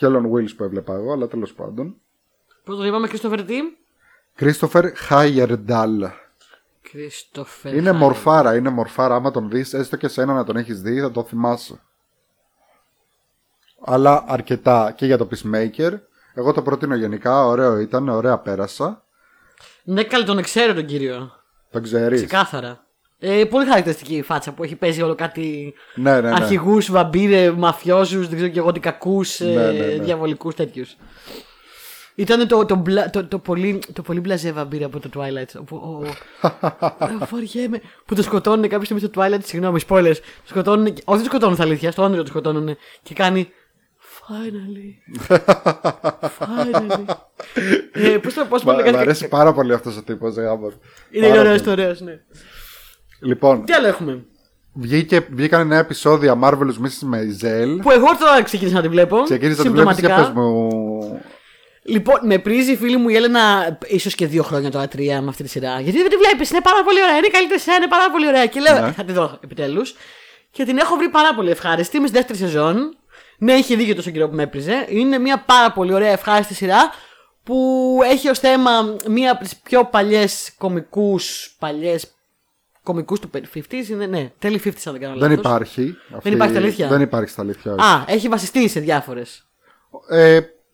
Hell on Wheels που έβλεπα εγώ, αλλά τέλος πάντων. Πώς το είπαμε, Christopher τι? Christopher Heyerdahl. Είναι μορφάρα, είναι μορφάρα. Άμα τον δεις, έστω και σε ένα να τον έχεις δει, θα το θυμάσαι. Αλλά αρκετά και για το Peacemaker. Εγώ το προτείνω γενικά. Ωραίο ήταν, ωραία πέρασα. Ναι, καλά, τον ξέρω τον κύριο. Τον ξέρεις. Ξεκάθαρα. Πολύ χαρακτηριστική η φάτσα που έχει παίζει όλο κάτι. Ναι. Αρχηγούς, βαμπύρε, μαφιόζους, δεν ξέρω και εγώ τι κακούς, διαβολικούς τέτοιους. Ήταν το πολύ μπλαζέ βαμπύρα από το Twilight. Βαριέμαι. Που το σκοτώνουν κάποια στιγμή στο Twilight. Συγγνώμη, spoilers. Όχι, το σκοτώνουν στα αλήθεια. Στο όνειρο το σκοτώνουν. Και κάνει. Finally. Πώς το λέγανε. Μ' αρέσει πάρα πολύ αυτός ο τύπος. Είναι ωραίος, ωραίος, ναι. Λοιπόν. Τι άλλο έχουμε. Βγήκαν νέα επεισόδια Marvelous Mrs. Maisel. Που εγώ τώρα ξεκίνησα να τη βλέπω. Ξεκίνησα να τη βλέπω και πες μου. Λοιπόν, με πρίζει η φίλη μου η Έλενα, ίσως και 2 χρόνια τώρα, 3 με αυτή τη σειρά. Γιατί δεν τη βλέπεις, είναι πάρα πολύ ωραία. Είναι καλύτερη σειρά, είναι πάρα πολύ ωραία. Και λέω, θα τη δω επιτέλους. Και την έχω βρει πάρα πολύ ευχάριστη. Είμαι στη 2η σεζόν. Ναι, είχε δίκιο τόσο καιρό που με έπριζε. Είναι μια πάρα πολύ ωραία, ευχάριστη σειρά που έχει ως θέμα μία από τις πιο παλιές κωμικούς. Κωμικούς του 50's είναι, ναι, τέλη 50's αν δεν κάνω λάθος. Δεν υπάρχει. Δεν υπάρχει στα αλήθεια. Δεν υπάρχει στα αλήθεια. Α, έχει βασιστεί σε διάφορες.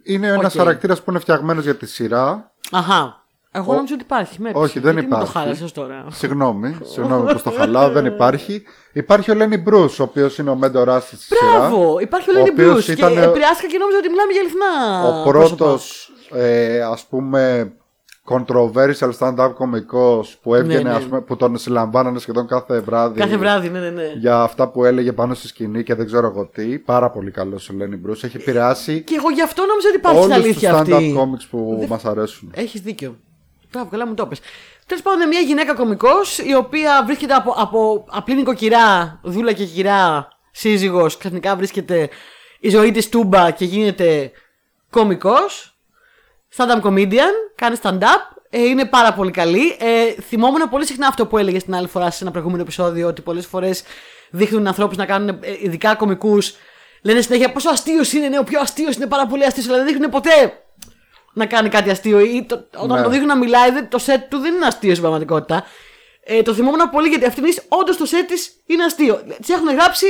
Είναι ένας χαρακτήρας που είναι φτιαγμένος για τη σειρά. Αχα. Εγώ νόμιζα ότι υπάρχει. Όχι, δεν γιατί υπάρχει. Δεν το τώρα. Συγγνώμη που το χαλάω, δεν υπάρχει. Υπάρχει ο Lenny Bruce, ο οποίος είναι ο μέντορας της σειράς. Μπράβο, υπάρχει ο Lenny Bruce. Και επηρεάστηκα και νόμιζα ότι μιλάμε για αληθινά. Ο πρώτος, ας πούμε, controversial stand-up κωμικός που έβγαινε, ναι, ναι. Ας πούμε, που τον συλλαμβάνανε σχεδόν κάθε βράδυ. Κάθε βράδυ, ναι, ναι, ναι. Για αυτά που έλεγε πάνω στη σκηνή και δεν ξέρω εγώ τι. Πάρα πολύ καλό ο Lenny Bruce. Έχει επηρεάσει. Και εγώ γι' αυτό νόμιζα ότι υπάρχει στην αλήθεια αυτή. Όλους τους stand-up κωμικς που μας αρέσουν. Έχεις δίκιο. Μπράβο, καλά μου το πες. Τέλος πάντων, μια γυναίκα κωμικός η οποία βρίσκεται από απλή νοικοκυρά, δούλα και κυρά, σύζυγος, ξαφνικά βρίσκεται η ζωή της τούμπα και γίνεται κωμικός. Stand-up comedian, κάνει stand-up, είναι πάρα πολύ καλή. Θυμόμουν πολύ συχνά αυτό που έλεγε την άλλη φορά σε ένα προηγούμενο επεισόδιο, ότι πολλές φορές δείχνουν ανθρώπους να κάνουν ειδικά κωμικούς. Λένε συνέχεια πόσο αστείος είναι, ναι, ο πιο αστείος είναι πάρα πολύ αστείος, αλλά δεν δείχνουν ποτέ να κάνει κάτι αστείο. Ή όταν ναι. το δείχνουν να μιλάει, το σετ του δεν είναι αστείο στην πραγματικότητα. Το θυμόμουν πολύ γιατί αυτήν όντως το σετ της είναι αστείο. Τι έχουν γράψει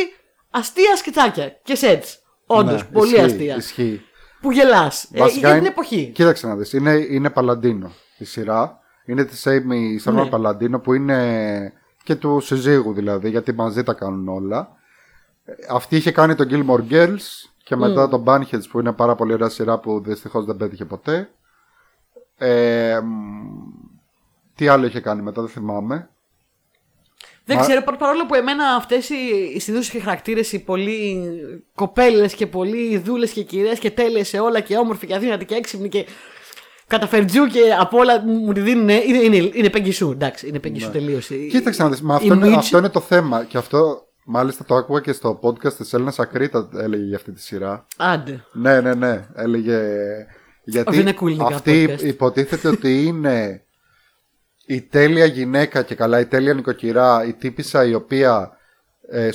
αστεία σκετσάκια και σετς. Όντως, ναι, πολύ ισχύει, αστεία. Ισχύει. Που γελάς. Για την εποχή. Κοίταξε να δεις. Είναι Παλαντίνο η σειρά. Είναι τη Amy Sherman ναι. Παλαντίνο που είναι και του συζύγου δηλαδή. Γιατί μαζί τα κάνουν όλα. Αυτή είχε κάνει τον Gilmore Girls και μετά τον Bunheads που είναι πάρα πολύ ωραία σειρά που δυστυχώς δεν πέτυχε ποτέ. Τι άλλο είχε κάνει μετά, δεν θυμάμαι. Δεν ξέρω, παρόλο που εμένα αυτές οι συνήθως και χαρακτήρες, οι πολύ κοπέλες και πολύ δούλες και κυρίες και τέλειες σε όλα και όμορφοι και αδύνατοι και έξυπνοι και καταφερτζού και από όλα μου τη δίνουν. Είναι πέγγισου, εντάξει, είναι πέγγισου τελείως. Κοίταξε να δεις, αυτό είναι το θέμα και αυτό. Μάλιστα το άκουγα και στο podcast της Έλληνας Ακρίτα, έλεγε για αυτή τη σειρά. Άντε. Ναι, ναι, ναι. Έλεγε. Γιατί αυτή υποτίθεται ότι είναι η τέλεια γυναίκα και καλά, η τέλεια νοικοκυρά, η τύπισσα η οποία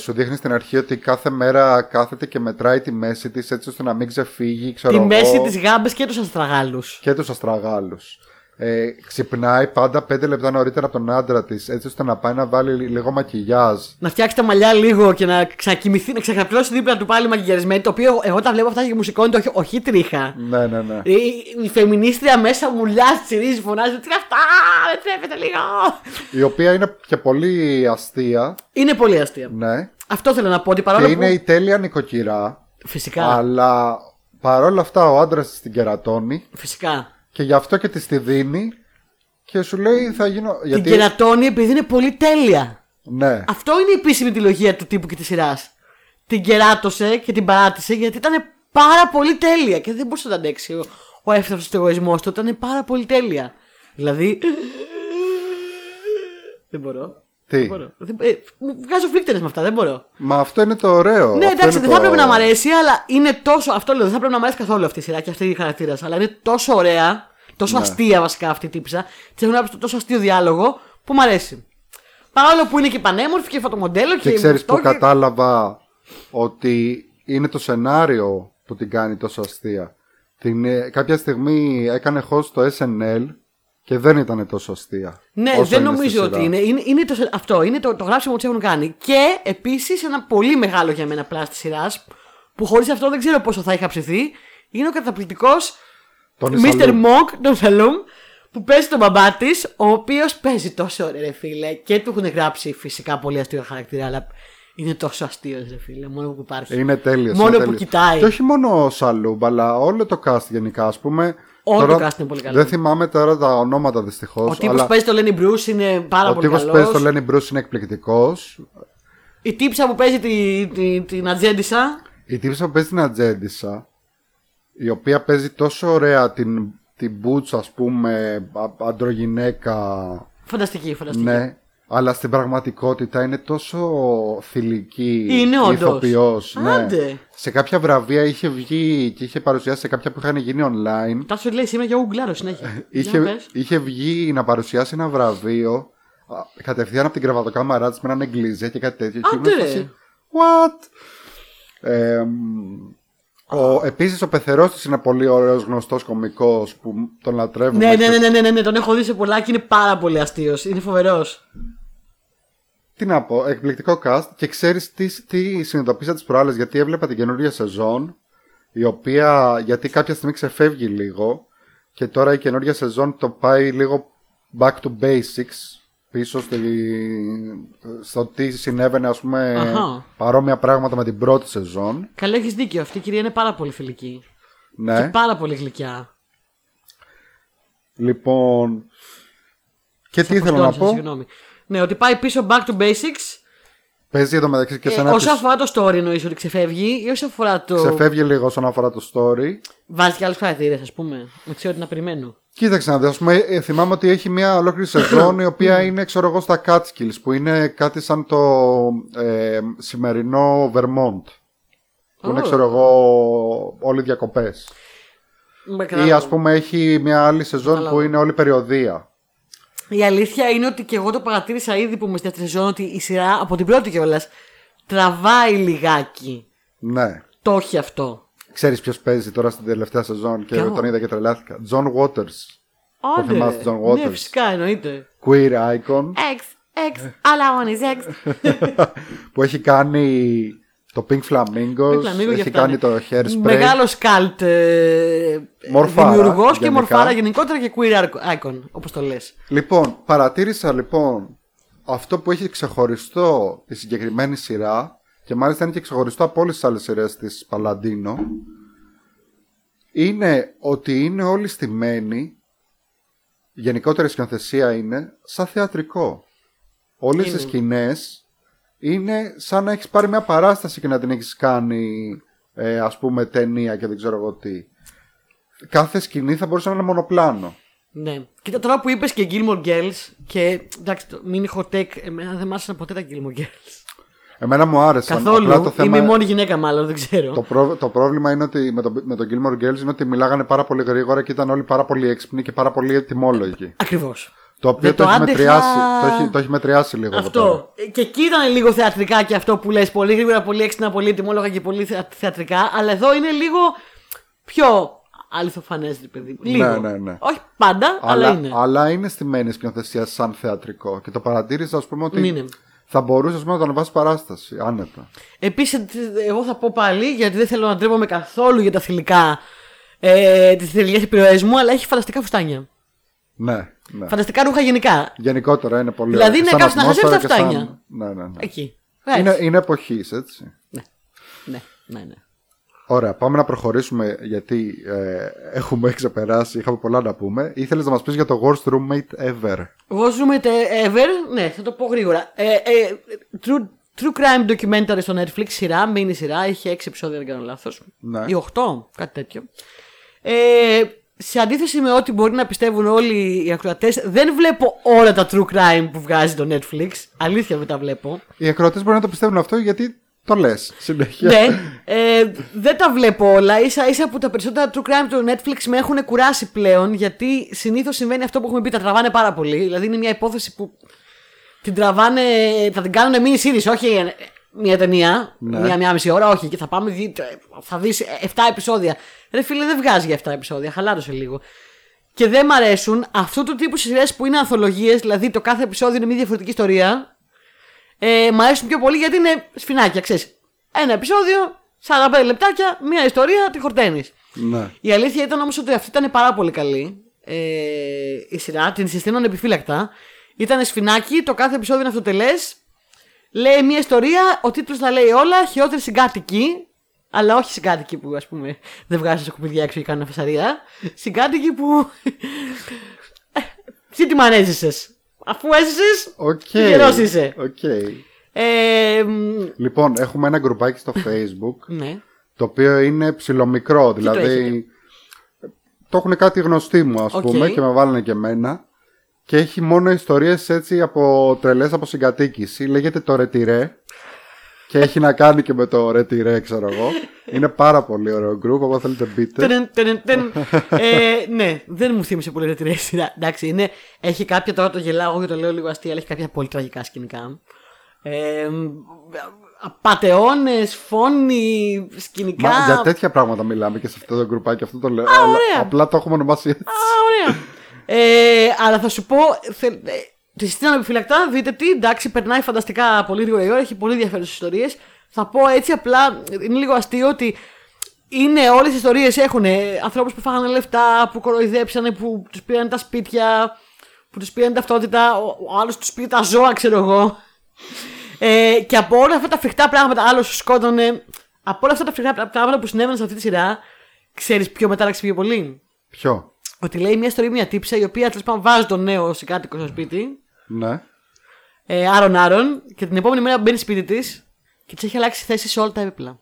σου δείχνει στην αρχή ότι κάθε μέρα κάθεται και μετράει τη μέση της έτσι ώστε να μην ξεφύγει. Ξέρω τη μέση της γάμπες και τους αστραγάλους. Και τους αστραγάλους. Ξυπνάει πάντα 5 λεπτά νωρίτερα από τον άντρα της, έτσι ώστε να πάει να βάλει λίγο μακιγιάζ. Να φτιάξει τα μαλλιά λίγο και να ξακοιμηθεί, να ξακαπλώσει δίπλα του πάλι μακιγιαρισμένη. Το οποίο εγώ τα βλέπω αυτά και μου σηκώνει το όχι τρίχα. Ναι, ναι, ναι. Η φεμινίστρια μέσα μου λιάζει, τσιρίζει, φωνάζει. Τι είναι αυτά, δεν τρέπεται λίγο. Η οποία είναι και πολύ αστεία. Είναι πολύ αστεία. Ναι. Αυτό θέλω να πω ότι παρόλο που. Είναι η τέλεια νοικοκυρά. Φυσικά. Αλλά παρόλα αυτά ο άντρας την κερατώνει. Φυσικά. Και γι' αυτό και της τη δίνει και σου λέει θα γίνω. Γιατί... Την κερατώνει επειδή είναι πολύ τέλεια. Ναι. Αυτό είναι η επίσημη τηλογία του τύπου και της σειράς. Την κεράτωσε και την παράτησε γιατί ήταν πάρα πολύ τέλεια και δεν μπορούσε να αντέξει ο έφταυστος του εγωισμός του. Ήταν πάρα πολύ τέλεια. Δηλαδή. Δεν μπορώ. Τι. Δεν μπορώ. Βγάζω φλίκτενες με αυτά, δεν μπορώ. Μα αυτό είναι το ωραίο. Ναι, εντάξει, δεν θα πρέπει να μ' αρέσει, αλλά είναι τόσο. Αυτό λέω, δεν θα πρέπει να μ' αρέσει καθόλου αυτή η σειρά και αυτή η χαρακτήρα. Αλλά είναι τόσο ωραία, τόσο αστεία βασικά αυτή η τύψα. Τη έχουν γράψει τόσο αστείο διάλογο που μ' αρέσει. Παρόλο που είναι και πανέμορφη και φωτομοντέλο και. Και ξέρεις που κατάλαβα ότι είναι το σενάριο που την κάνει τόσο αστεία. Κάποια στιγμή έκανε host στο SNL. Και δεν ήταν τόσο αστεία. Ναι, δεν νομίζω ότι είναι. Αυτό είναι το γράψιμο που τους έχουν κάνει. Και επίσης ένα πολύ μεγάλο για μένα πλάσ της σειράς, που χωρίς αυτό δεν ξέρω πόσο θα είχα ψηθεί, είναι ο καταπληκτικός Mr. Monk, τον Σαλούμ, που παίζει τον μπαμπά της, ο οποίος παίζει τόσο ωραία, ρε φίλε. Και του έχουν γράψει φυσικά πολύ αστείο χαρακτήρα, αλλά είναι τόσο αστείο, ρε φίλε. Μόνο που υπάρχει. Είναι τέλειος. Μόνο που κοιτάει. Και όχι μόνο ο Σαλούμ, αλλά όλο το cast γενικά, ας πούμε. Όλο το cast είναι πολύ καλό. Δεν θυμάμαι τώρα τα ονόματα δυστυχώς. Ο τύπος που παίζει το Lenny Bruce είναι πάρα πολύ καλός. Ο τύπος που παίζει το Lenny Bruce είναι εκπληκτικός. Η τύψα που παίζει την Ατζέντισσα. Η τύψα που παίζει την Ατζέντισσα, η οποία παίζει τόσο ωραία την Boots, ας πούμε, αντρογυναίκα. Φανταστική, φανταστική. Ναι, αλλά στην πραγματικότητα είναι τόσο θηλυκή. Είναι ηθοποιός. Ναι. Σε κάποια βραβεία είχε βγει και είχε παρουσιάσει σε κάποια που είχαν γίνει online. Τάσο λέει σήμερα για ουγκλάρο συνέχεια. Είχε βγει να παρουσιάσει ένα βραβείο κατευθείαν από την κρεβατοκάμαρά της με έναν εγγλίζε και κάτι τέτοιο. Άντε! What? Επίσης ο Πεθερός της είναι πολύ ωραίος, γνωστός κωμικός που τον λατρεύουμε. Ναι, ναι, ναι, ναι, ναι, τον έχω δει σε πολλά και είναι πάρα πολύ αστείος. Είναι φοβερός. Τι να πω, εκπληκτικό cast. Και ξέρεις τι συνειδητοποίησα τις προάλλες, γιατί έβλεπα την καινούργια σεζόν, η οποία γιατί κάποια στιγμή ξεφεύγει λίγο και τώρα η καινούργια σεζόν το πάει λίγο back to basics, πίσω στο τι συνέβαινε, ας πούμε, παρόμοια πράγματα με την πρώτη σεζόν. Καλά, έχεις δίκιο, αυτή η κυρία είναι πάρα πολύ φιλική. Ναι. Και πάρα πολύ γλυκιά. Λοιπόν. Και τι ήθελα να πω. Συγγνώμη. Ναι, ότι πάει πίσω back to basics. Παίζει εδώ μεταξύ και σαν όσον αφορά το story, εννοείς ότι ξεφεύγει ή όσον αφορά το. Ξεφεύγει λίγο όσον αφορά το story. Βάζει και άλλες χαρακτήρες, ας πούμε. Δεν ξέρω τι να περιμένω. Κοίταξε να δει. Ας πούμε, θυμάμαι ότι έχει μια ολόκληρη σεζόν η οποία είναι, ξέρω εγώ, στα Catskills, που είναι κάτι σαν το σημερινό Vermont. Που είναι, ξέρω εγώ, όλοι διακοπές. Ή ας πούμε έχει μια άλλη σεζόν που είναι όλη περιοδεία. Η αλήθεια είναι ότι και εγώ το παρατήρησα ήδη που είμαι στη δεύτερη σεζόν ότι η σειρά από την πρώτη κιόλας τραβάει λιγάκι. Ναι. Το έχει αυτό. Ξέρεις ποιος παίζει τώρα στην τελευταία σεζόν και τον είδα και τρελάθηκα? John Waters. Άντε. Το θυμάστε John Waters? Ναι, φυσικά, εννοείται. Queer icon. All I want is X. Που έχει κάνει το Pink Flamingos, έχει κάνει το Hairspray. Μεγάλος cult δημιουργός και μορφάρα γενικότερα και queer icon, όπως το λες. Λοιπόν, παρατήρησα λοιπόν αυτό που έχει ξεχωριστό τη συγκεκριμένη σειρά, και μάλιστα είναι και ξεχωριστό από όλες τις άλλες σειρές της Παλαντίνο, είναι ότι είναι όλοι στημένοι, γενικότερα η σκηνοθεσία είναι σαν θεατρικό. Όλες οι σκηνές είναι σαν να έχεις πάρει μια παράσταση και να την έχεις κάνει ας πούμε ταινία και δεν ξέρω εγώ τι. Κάθε σκηνή θα μπορούσε να είναι μονοπλάνο. Ναι. Κοίτα, τώρα που είπες και Gilmore Girls, και εντάξει, μην hot take, εμένα δεν μ' άρεσαν ποτέ τα Gilmore Girls. Εμένα μου άρεσαν. Καθόλου. Απλά το θέμα... Είμαι μόνη γυναίκα μάλλον, δεν ξέρω. Το πρόβλημα είναι ότι με το Gilmore Girls είναι ότι μιλάγανε πάρα πολύ γρήγορα και ήταν όλοι πάρα πολύ έξυπνοι και πάρα πολύ ετοιμόλογοι. Ακριβώς. Το οποίο το έχει μετριάσει λίγο. Αυτό. Και εκεί ήταν λίγο θεατρικά και αυτό που λες. Πολύ γρήγορα, πολύ έξυπνα, πολύ ετοιμόλογα και πολύ θεατρικά. Αλλά εδώ είναι λίγο πιο αληθοφανές, παιδί. Λίγο. Ναι, ναι, ναι. Όχι πάντα, αλλά είναι. Αλλά είναι στημένη η σκηνοθεσία σαν θεατρικό. Και το παρατήρησα, ας πούμε, ότι είναι. Θα μπορούσε να το ανεβάσει παράσταση, άνετα. Επίσης, εγώ θα πω πάλι, γιατί δεν θέλω να ντρέπομαι καθόλου για τα θηλυκά, τις θηλυκές επιρροές μου, αλλά έχει φανταστικά φουστάνια. Ναι. Ναι. Φανταστικά ρούχα γενικά. Γενικότερα είναι πολύ ωραία. Δηλαδή να χαζέψει τα φτάνια. Σαν... Ναι, ναι, ναι. Εκεί. Είναι εποχής, έτσι. Ναι. Ναι, ναι, ναι. Ωραία, πάμε να προχωρήσουμε γιατί έχουμε ξεπεράσει. Είχαμε πολλά να πούμε. Ήθελες να μας πεις για το Worst Roommate Ever. Worst Roommate Ever, ναι, θα το πω γρήγορα. True Crime Documentary στο Netflix, σειρά, μίνι σειρά. Είχε 6 επεισόδια, δεν κάνω λάθος. Ναι. Ή 8, κάτι τέτοιο. Σε αντίθεση με ό,τι μπορεί να πιστεύουν όλοι οι ακροατές, δεν βλέπω όλα τα true crime που βγάζει το Netflix. Αλήθεια δεν τα βλέπω. Οι ακροατές μπορεί να το πιστεύουν αυτό γιατί το λες συνέχεια. Ναι, δεν τα βλέπω όλα. Ίσα-ίσα που τα περισσότερα true crime του Netflix με έχουν κουράσει πλέον, γιατί συνήθως συμβαίνει αυτό που έχουμε πει, τα τραβάνε πάρα πολύ. Δηλαδή είναι μια υπόθεση που την τραβάνε, θα την κάνουν mini series, όχι μια ταινία, ναι. Μια μισή ώρα, όχι. Και θα πάμε, θα δεις 7 επεισόδια. Ρε φίλε, δεν βγάζει για 7 επεισόδια, χαλάρωσε λίγο. Και δεν μ' αρέσουν αυτού του τύπου σειρές που είναι ανθολογίες, δηλαδή το κάθε επεισόδιο είναι μια διαφορετική ιστορία. Μ' αρέσουν πιο πολύ γιατί είναι σφινάκια, ξέρεις. Ένα επεισόδιο, 45 λεπτάκια, μια ιστορία, τη χορταίνεις. Ναι. Η αλήθεια ήταν όμως ότι αυτή ήταν πάρα πολύ καλή. Η σειρά, την συστήνω ανεπιφύλακτα. Ήταν σφινάκι, το κάθε επεισόδιο είναι αυτοτελές. Λέει μια ιστορία, ο τίτλος τα λέει όλα, χειρότερη συγκάτοικη. Αλλά όχι συγκάτοικοι που, ας πούμε, δεν βγάζουν σκουπίδια έξω και κάνουν φασαρία. Συγκάτοικοι που. Σύντομα έζησες. Αφού έζησες, καιρός είσαι. Okay. Λοιπόν, έχουμε ένα γκρουπάκι στο Facebook. Ναι. Το οποίο είναι ψιλομικρό. Δηλαδή. Το έχουν κάτι γνωστοί μου, ας πούμε, και με βάλανε και εμένα. Και έχει μόνο ιστορίες έτσι από τρελές από συγκατοίκηση. Λέγεται το Ρετιρέ. Και έχει να κάνει και με το Ρετιρέ, ξέρω εγώ. Είναι πάρα πολύ ωραίο γκρουπ, όπως θέλετε μπείτε. Ναι, δεν μου θύμισε πολύ Ρετιρέ σειρά. Εντάξει, είναι, έχει κάποια, τώρα το γελάω και το λέω λίγο αστεία, αλλά έχει κάποια πολύ τραγικά σκηνικά. Απατεώνες, φόνοι, σκηνικά. Μα, για τέτοια πράγματα μιλάμε και σε αυτό το γκρουπάκι, αυτό το λέω. Απλά το έχουμε ονομάσει έτσι. Ωραία. Αλλά θα σου πω... Τη συστήνω επιφυλακτά, δείτε τι, εντάξει, περνάει φανταστικά πολύ γρήγορα η ώρα, έχει πολύ ενδιαφέρουσες ιστορίες. Θα πω έτσι απλά, είναι λίγο αστείο ότι είναι όλες οι ιστορίες, έχουν ανθρώπους που φάγανε λεφτά, που κοροϊδέψανε, που τους πήραν τα σπίτια, που τους πήραν ταυτότητα, ο άλλος τους πήρε τα ζώα, ξέρω εγώ. Και από όλα αυτά τα φρικτά πράγματα, άλλος σκότωνε, από όλα αυτά τα φρικτά πράγματα που συνέβαιναν σε αυτή τη σειρά, ξέρεις ποιο μετάλλαξε πιο πολύ? Ποιο? Ότι λέει μια ιστορία, μια τύψα η οποία τέλος πάντων βάζει τον νέο συγκάτοικο στο σπίτι. Ναι. Άρον-άρον, και την επόμενη μέρα μπαίνει σπίτι της και της έχει αλλάξει θέση σε όλα τα έπιπλα.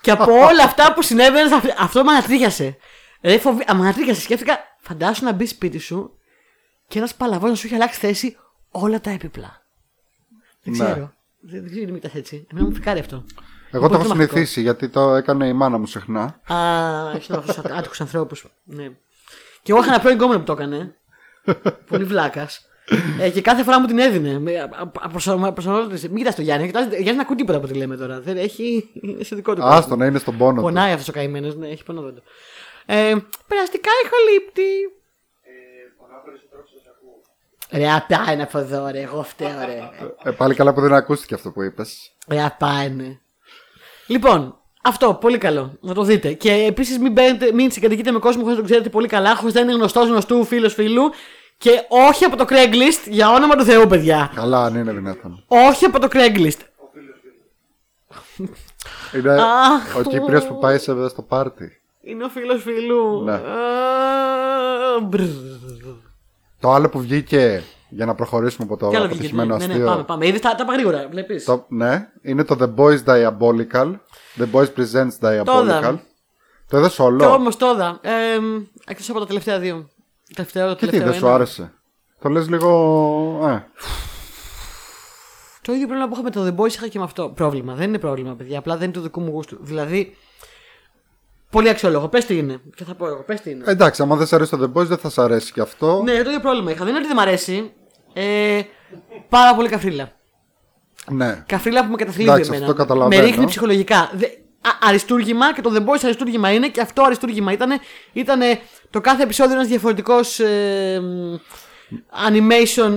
Και από όλα αυτά που συνέβαιναν, αυτό με ανατρίχιασε. Ρε, ανατρίχιασε. Σκέφτηκα, φαντάσου να μπει σπίτι σου και ένας παλαβός να σου έχει αλλάξει θέση όλα τα έπιπλα. Δεν ξέρω. Δεν ξέρω γιατί έτσι. Εμένα μου φυκάρει αυτό. Εγώ το έχω συνηθίσει γιατί το έκανε η μάνα μου συχνά. Έχει αυτούς άτυχους ανθρώπους. Ναι. Και εγώ είχα ένα πρώην κόμμα που το έκανε. Πολύ βλάκας. Και κάθε φορά μου την έδινε. Προσαρμόζεται. Μην κοιτάς το Γιάννη. Γιάννη να ακούει τίποτα από ό,τι λέμε τώρα. Δεν έχει. Είναι σε δικό του. Άστο να είναι στον πόνο. Πονάει αυτός ο καημένος. Ναι, έχει πονόδοντο. Περαστικά ηχολήπτη. Πονά περισσότερο σας ακούω. Ρε απάνε από εδώ, ρε. Εγώ φταίω, ρε. Πάλι καλά που δεν ακούστηκε αυτό που είπες. Ρε απάνε. Λοιπόν, αυτό πολύ καλό. Να το δείτε. Και επίσης μην συγκατοικείτε με κόσμο χωρίς να τον ξέρετε πολύ καλά. Χωρίς να είναι γνωστός γνωστού, φίλος φίλου. Και όχι από το Craigslist, για όνομα του Θεού, παιδιά. Καλά, αν είναι δυνατόν. Όχι από το Craigslist. Είναι ο Κύπριος που πάει στο πάρτι. Είναι ο φίλος φίλου. Το άλλο που βγήκε. Για να προχωρήσουμε από το πετυχημένο αστείο. Ναι, πάμε. Είδες, τα είπα γρήγορα, βλέπεις. Ναι, είναι το The Boys Diabolical. The Boys Presents Diabolical. Το είδες όλο. Και όμως τώρα. Εκτός από τα τελευταία δύο. Και τι, δεν σου άρεσε? Το λες λίγο. Το ίδιο πρόβλημα που είχα με το The Boys είχα και με αυτό. Πρόβλημα. Δεν είναι πρόβλημα, παιδιά. Απλά δεν είναι του δικού μου γούστου. Δηλαδή. Πολύ αξιόλογο. Πες τι είναι. Και θα πω εγώ. Πες τι είναι. Εντάξει, άμα δεν σ' αρέσει το The Boys, δεν θα σ' αρέσει και αυτό. Ναι, το ίδιο πρόβλημα είχα. Δεν είναι ότι δεν μ' αρέσει. Πάρα πολύ καφρίλα. Ναι. Καφρίλα που με καταθλίβει εμένα. Με ρίχνει ψυχολογικά. Αριστούργημα, και το The Boys αριστούργημα είναι, και αυτό αριστούργημα ήταν το κάθε επεισόδιο ένας διαφορετικός animation,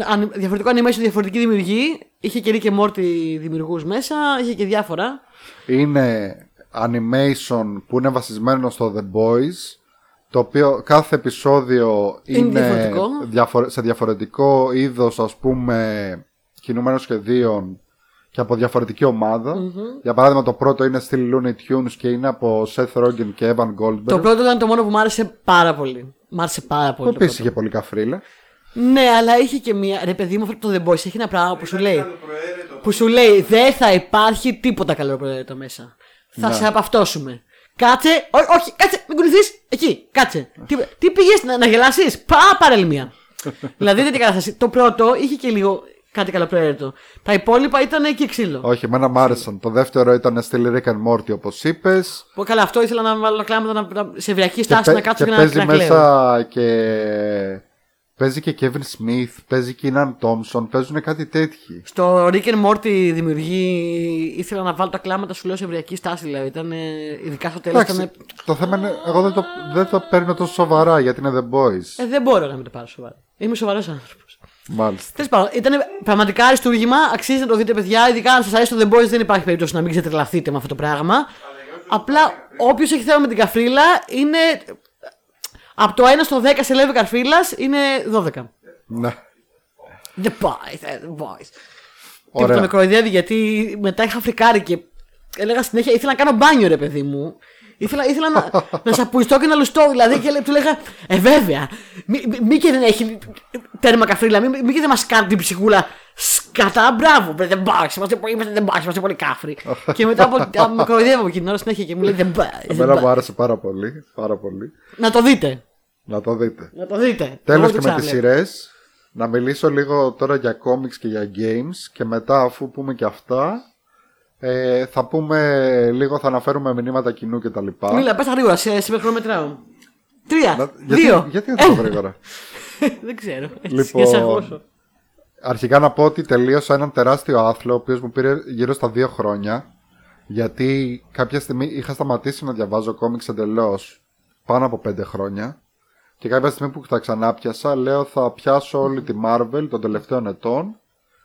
διαφορετική δημιουργή. Είχε και Rick και Morty δημιουργούς μέσα, είχε και διάφορα. Είναι animation που είναι βασισμένο στο The Boys, το οποίο κάθε επεισόδιο είναι διαφορετικό. Σε διαφορετικό είδος, ας πούμε, κινούμενων σχεδίων. Και από διαφορετική ομάδα. Mm-hmm. Για παράδειγμα, το πρώτο είναι Still Looney Tunes και είναι από Seth Rogen και Evan Goldberg. Το πρώτο ήταν το μόνο που μου άρεσε πάρα πολύ. Μ' άρεσε πάρα πολύ. Επίσης είχε πολύ καφρίλα. Ναι, αλλά είχε και μία. Ρε παιδί μου, αυτό το The Boys έχει ένα πράγμα που σου λέει. Που σου λέει, δεν θα υπάρχει τίποτα καλοπροαίρετο μέσα. Θα σε απαυτώσουμε. Κάτσε. Όχι, κάτσε, μην κουνηθείς. Εκεί, κάτσε. Τι πήγες να γελάσεις? Παρελμία. Δηλαδή, δεν την κατάσταση. Το πρώτο είχε και λίγο. Κάτι καλοπροαίρετο. Τα υπόλοιπα ήταν και ξύλο. Όχι, εμένα μ' άρεσαν. Το δεύτερο ήταν Still Rick and Morty, όπως είπες. Καλά, αυτό ήθελα να βάλω κλάμα σε ευριακή στάση να κάτσω και να κλαίω. Παίζει μέσα και. Παίζει και Kevin Smith, παίζει και Inan Thompson, παίζουν κάτι τέτοιοι. Στο Rick and Morty δημιουργεί. Ήθελα να βάλω τα κλάματα, σου λέω, σε ευριακή στάση. Δηλαδή, ήταν ειδικά στο τέλος. Το θέμα είναι. Εγώ δεν το παίρνω τόσο σοβαρά γιατί είναι The Boys. Δεν μπορώ να μην το πάρω σοβαρά. Είμαι σοβαρός άνθρωπος. Τέλος πάντων, ήταν πραγματικά αριστούργημα. Αξίζει να το δείτε, παιδιά. Ειδικά αν σας αρέσει το The Boys, δεν υπάρχει περίπτωση να μην ξετρελαθείτε με αυτό το πράγμα. Απλά όποιος έχει θέμα με την καφρίλα είναι. Από το 1 στο 10 σε level καφρίλας είναι 12. Ναι. The Boys, The Boys. Τίποτα με κοροϊδεύει γιατί μετά είχα φρικάρει και έλεγα συνέχεια, ήθελα να κάνω μπάνιο, ρε παιδί μου. Ήθελα να σαπουριστώ και να λουστώ, δηλαδή, και του λέγα, βέβαια, μη και δεν έχει τέρμα καφρίλα, μη και δεν μας κάνει την ψυχούλα σκατά, μπράβο, δεν μπάξ, είμαστε πολύ κάφροι. Και μετά με κοροϊδεύω από εκείνη ώρα συνέχεια και μου λέει, δεν μπάξ. Εμένα μου άρεσε πάρα πολύ, πάρα πολύ. Να το δείτε. Να το δείτε. Τέλος και με τις σειρές, να μιλήσω λίγο τώρα για κόμιξ και για games και μετά αφού πούμε και αυτά. Θα πούμε λίγο, θα αναφέρουμε μηνύματα κοινού και τα λοιπά. Μίλα, πες τα γρήγορα, σε χρονομετράω. 3, 2. Γιατί δεν το πω γρήγορα? Δεν ξέρω. Λοιπόν, αρχικά να πω ότι τελείωσα έναν τεράστιο άθλο, ο οποίος μου πήρε γύρω στα 2 χρόνια. Γιατί κάποια στιγμή είχα σταματήσει να διαβάζω κόμιξ εντελώς πάνω από 5 χρόνια. Και κάποια στιγμή που τα ξανάπιασα, λέω θα πιάσω όλη τη Marvel των τελευταίων ετών.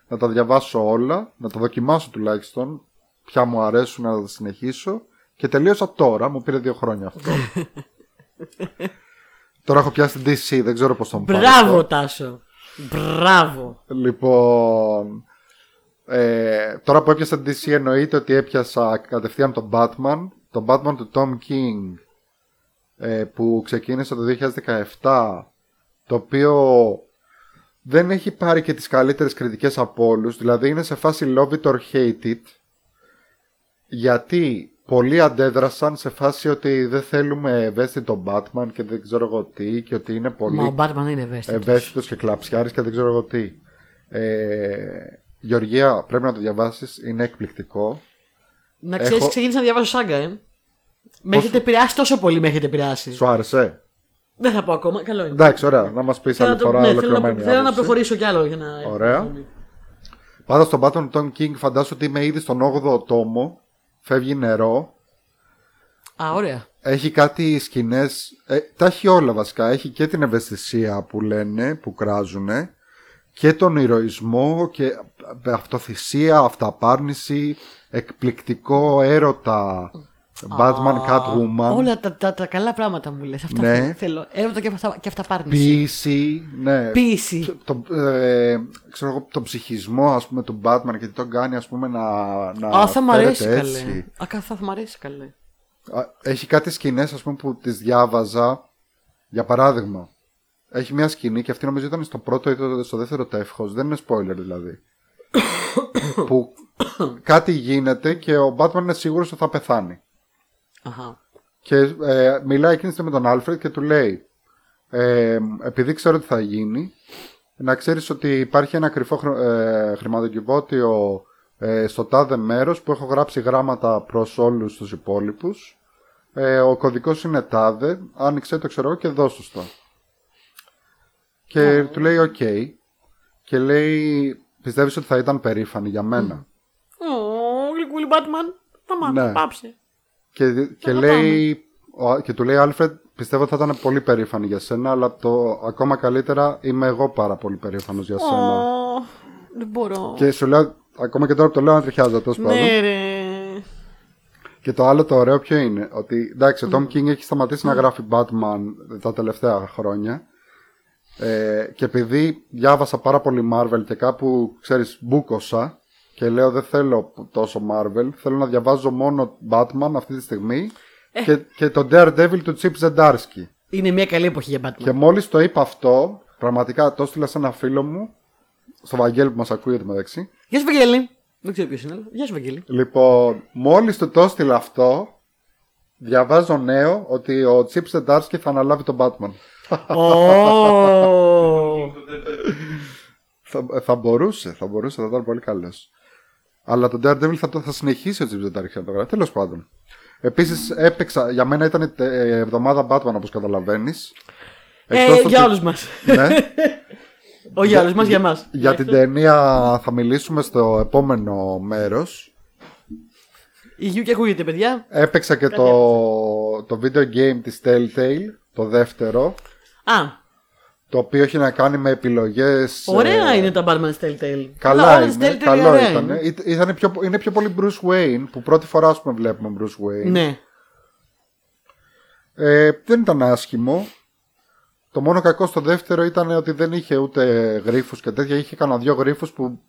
Να τα διαβάσω όλα, να τα δοκιμάσω τουλάχιστον. Ποια μου αρέσουν, να τα συνεχίσω. Και τελείωσα τώρα, μου πήρε 2 χρόνια αυτό. Τώρα έχω πιάσει την DC, δεν ξέρω πώς θα μου πάρει. Μπράβο, Τάσο. Μπράβο. Λοιπόν, τώρα που έπιασα την DC, εννοείται ότι έπιασα κατευθείαν τον Batman του Tom King, που ξεκίνησε το 2017, το οποίο δεν έχει πάρει και τις καλύτερες κριτικές από όλους. Δηλαδή είναι σε φάση love it or hate it, γιατί πολλοί αντέδρασαν σε φάση ότι δεν θέλουμε ευαίσθητο τον Batman και δεν ξέρω εγώ τι, και ότι είναι πολύ... Μα ο Batman είναι ευαίσθητος και κλαψιάρης και δεν ξέρω εγώ τι. Γεωργία, πρέπει να το διαβάσεις, είναι εκπληκτικό. Να ξέρεις, ξεκίνησα να διαβάσω σάγκα, Με έχετε επηρεάσει τόσο πολύ, με έχετε επηρεάσει. Σου άρεσε? Δεν θα πω ακόμα, καλό είναι. Εντάξει, ωραία, να μας πεις άλλη φορά ολοκληρωμένη. Θέλω να προχωρήσω κι άλλο για να... Ωραία. Πάντα στον Batman Tom King, φαντάσου ότι είμαι ήδη στον 8ο τόμο. Φεύγει νερό. Α, ωραία. Έχει κάτι σκηνές. Τα έχει όλα βασικά. Έχει και την ευαισθησία που λένε, που κράζουνε, και τον ηρωισμό και αυτοθυσία, αυταπάρνηση, εκπληκτικό έρωτα. Batman, Catwoman. Όλα τα καλά πράγματα μου λες. Αυτά ναι. Θέλω. Έρωτα και αυταπάρνηση. Πίση. Ναι. Πίση. Ξέρω εγώ, τον ψυχισμό, ας πούμε, του Batman και τι τον κάνει, ας πούμε, να. Α, θα μ' αρέσει καλέ. Θα μ' αρέσει καλέ. Έχει κάτι σκηνές, ας πούμε, που τις διάβαζα. Για παράδειγμα, έχει μια σκηνή και αυτή νομίζω ήταν στο πρώτο ή στο δεύτερο τεύχος. Δεν είναι spoiler δηλαδή. Που κάτι γίνεται και ο Batman είναι σίγουρος ότι θα πεθάνει. Αχα. Και μιλάει εκείνη με τον Alfred και του λέει, επειδή ξέρω τι θα γίνει, να ξέρεις ότι υπάρχει ένα κρυφό χρηματοκιβώτιο στο τάδε μέρος που έχω γράψει γράμματα προς όλους τους υπόλοιπους. Ο κωδικός είναι τάδε, άνοιξε το ξέρω και δώσου το. Και του λέει οκ. Και λέει, πιστεύεις ότι θα ήταν περήφανη για μένα? Γλυκούλη Batman, σταμάτα, πάψε. Και λέει, και του λέει Alfred, πιστεύω ότι θα ήταν πολύ περήφανη για σένα, αλλά το ακόμα καλύτερα είμαι εγώ πάρα πολύ περήφανος για σένα. Δεν μπορώ. Και σου λέω, ακόμα και τώρα που το λέω, να τριχιάζω τόσο πάνω. Ναι, ρε. Και το άλλο το ωραίο ποιο είναι? Ότι εντάξει, ο Tom King έχει σταματήσει να γράφει Batman τα τελευταία χρόνια. Και επειδή διάβασα πάρα πολύ Marvel και κάπου, ξέρεις, μπούκωσα. Και λέω, δεν θέλω τόσο Marvel. Θέλω να διαβάζω μόνο Batman αυτή τη στιγμή. Και τον Daredevil του Chip Zdarsky. Είναι μια καλή εποχή για Batman. Και μόλις το είπα αυτό, πραγματικά το έστειλα σε ένα φίλο μου, στο Βαγγέλη που μας ακούει εδώ μεταξύ. Γεια σου, Βαγγέλη. Δεν ξέρω ποιος είναι. Γεια σου, Βαγγέλη. Λοιπόν, μόλις το έστειλα αυτό, διαβάζω νέο ότι ο Chip Zdarsky θα αναλάβει τον Batman. Θα μπορούσε, θα ήταν πολύ καλός. Αλλά τον Daredevil θα συνεχίσει ο Chip Zdarsky να το γράφει. Τέλος πάντων. Επίσης έπαιξα, για μένα ήταν η εβδομάδα Batman, όπως καταλαβαίνεις. Για όλους μας. Ναι. Όχι για όλους μας, για εμάς. Για την ταινία θα μιλήσουμε στο επόμενο μέρος. Υγιού και ακούγεται, παιδιά. Έπαιξα και το video game της Telltale, το δεύτερο. Α. Το οποίο έχει να κάνει με επιλογές. Ωραία είναι τα Batman Telltale. Καλά είναι, καλό ήταν. Είναι πιο πολύ Bruce Wayne, που πρώτη φορά, ας πούμε, βλέπουμε Bruce Wayne. Ναι. Δεν ήταν άσχημο. Το μόνο κακό στο δεύτερο ήταν ότι δεν είχε ούτε γρίφους και τέτοια. Είχε κανένα δυο γρίφους που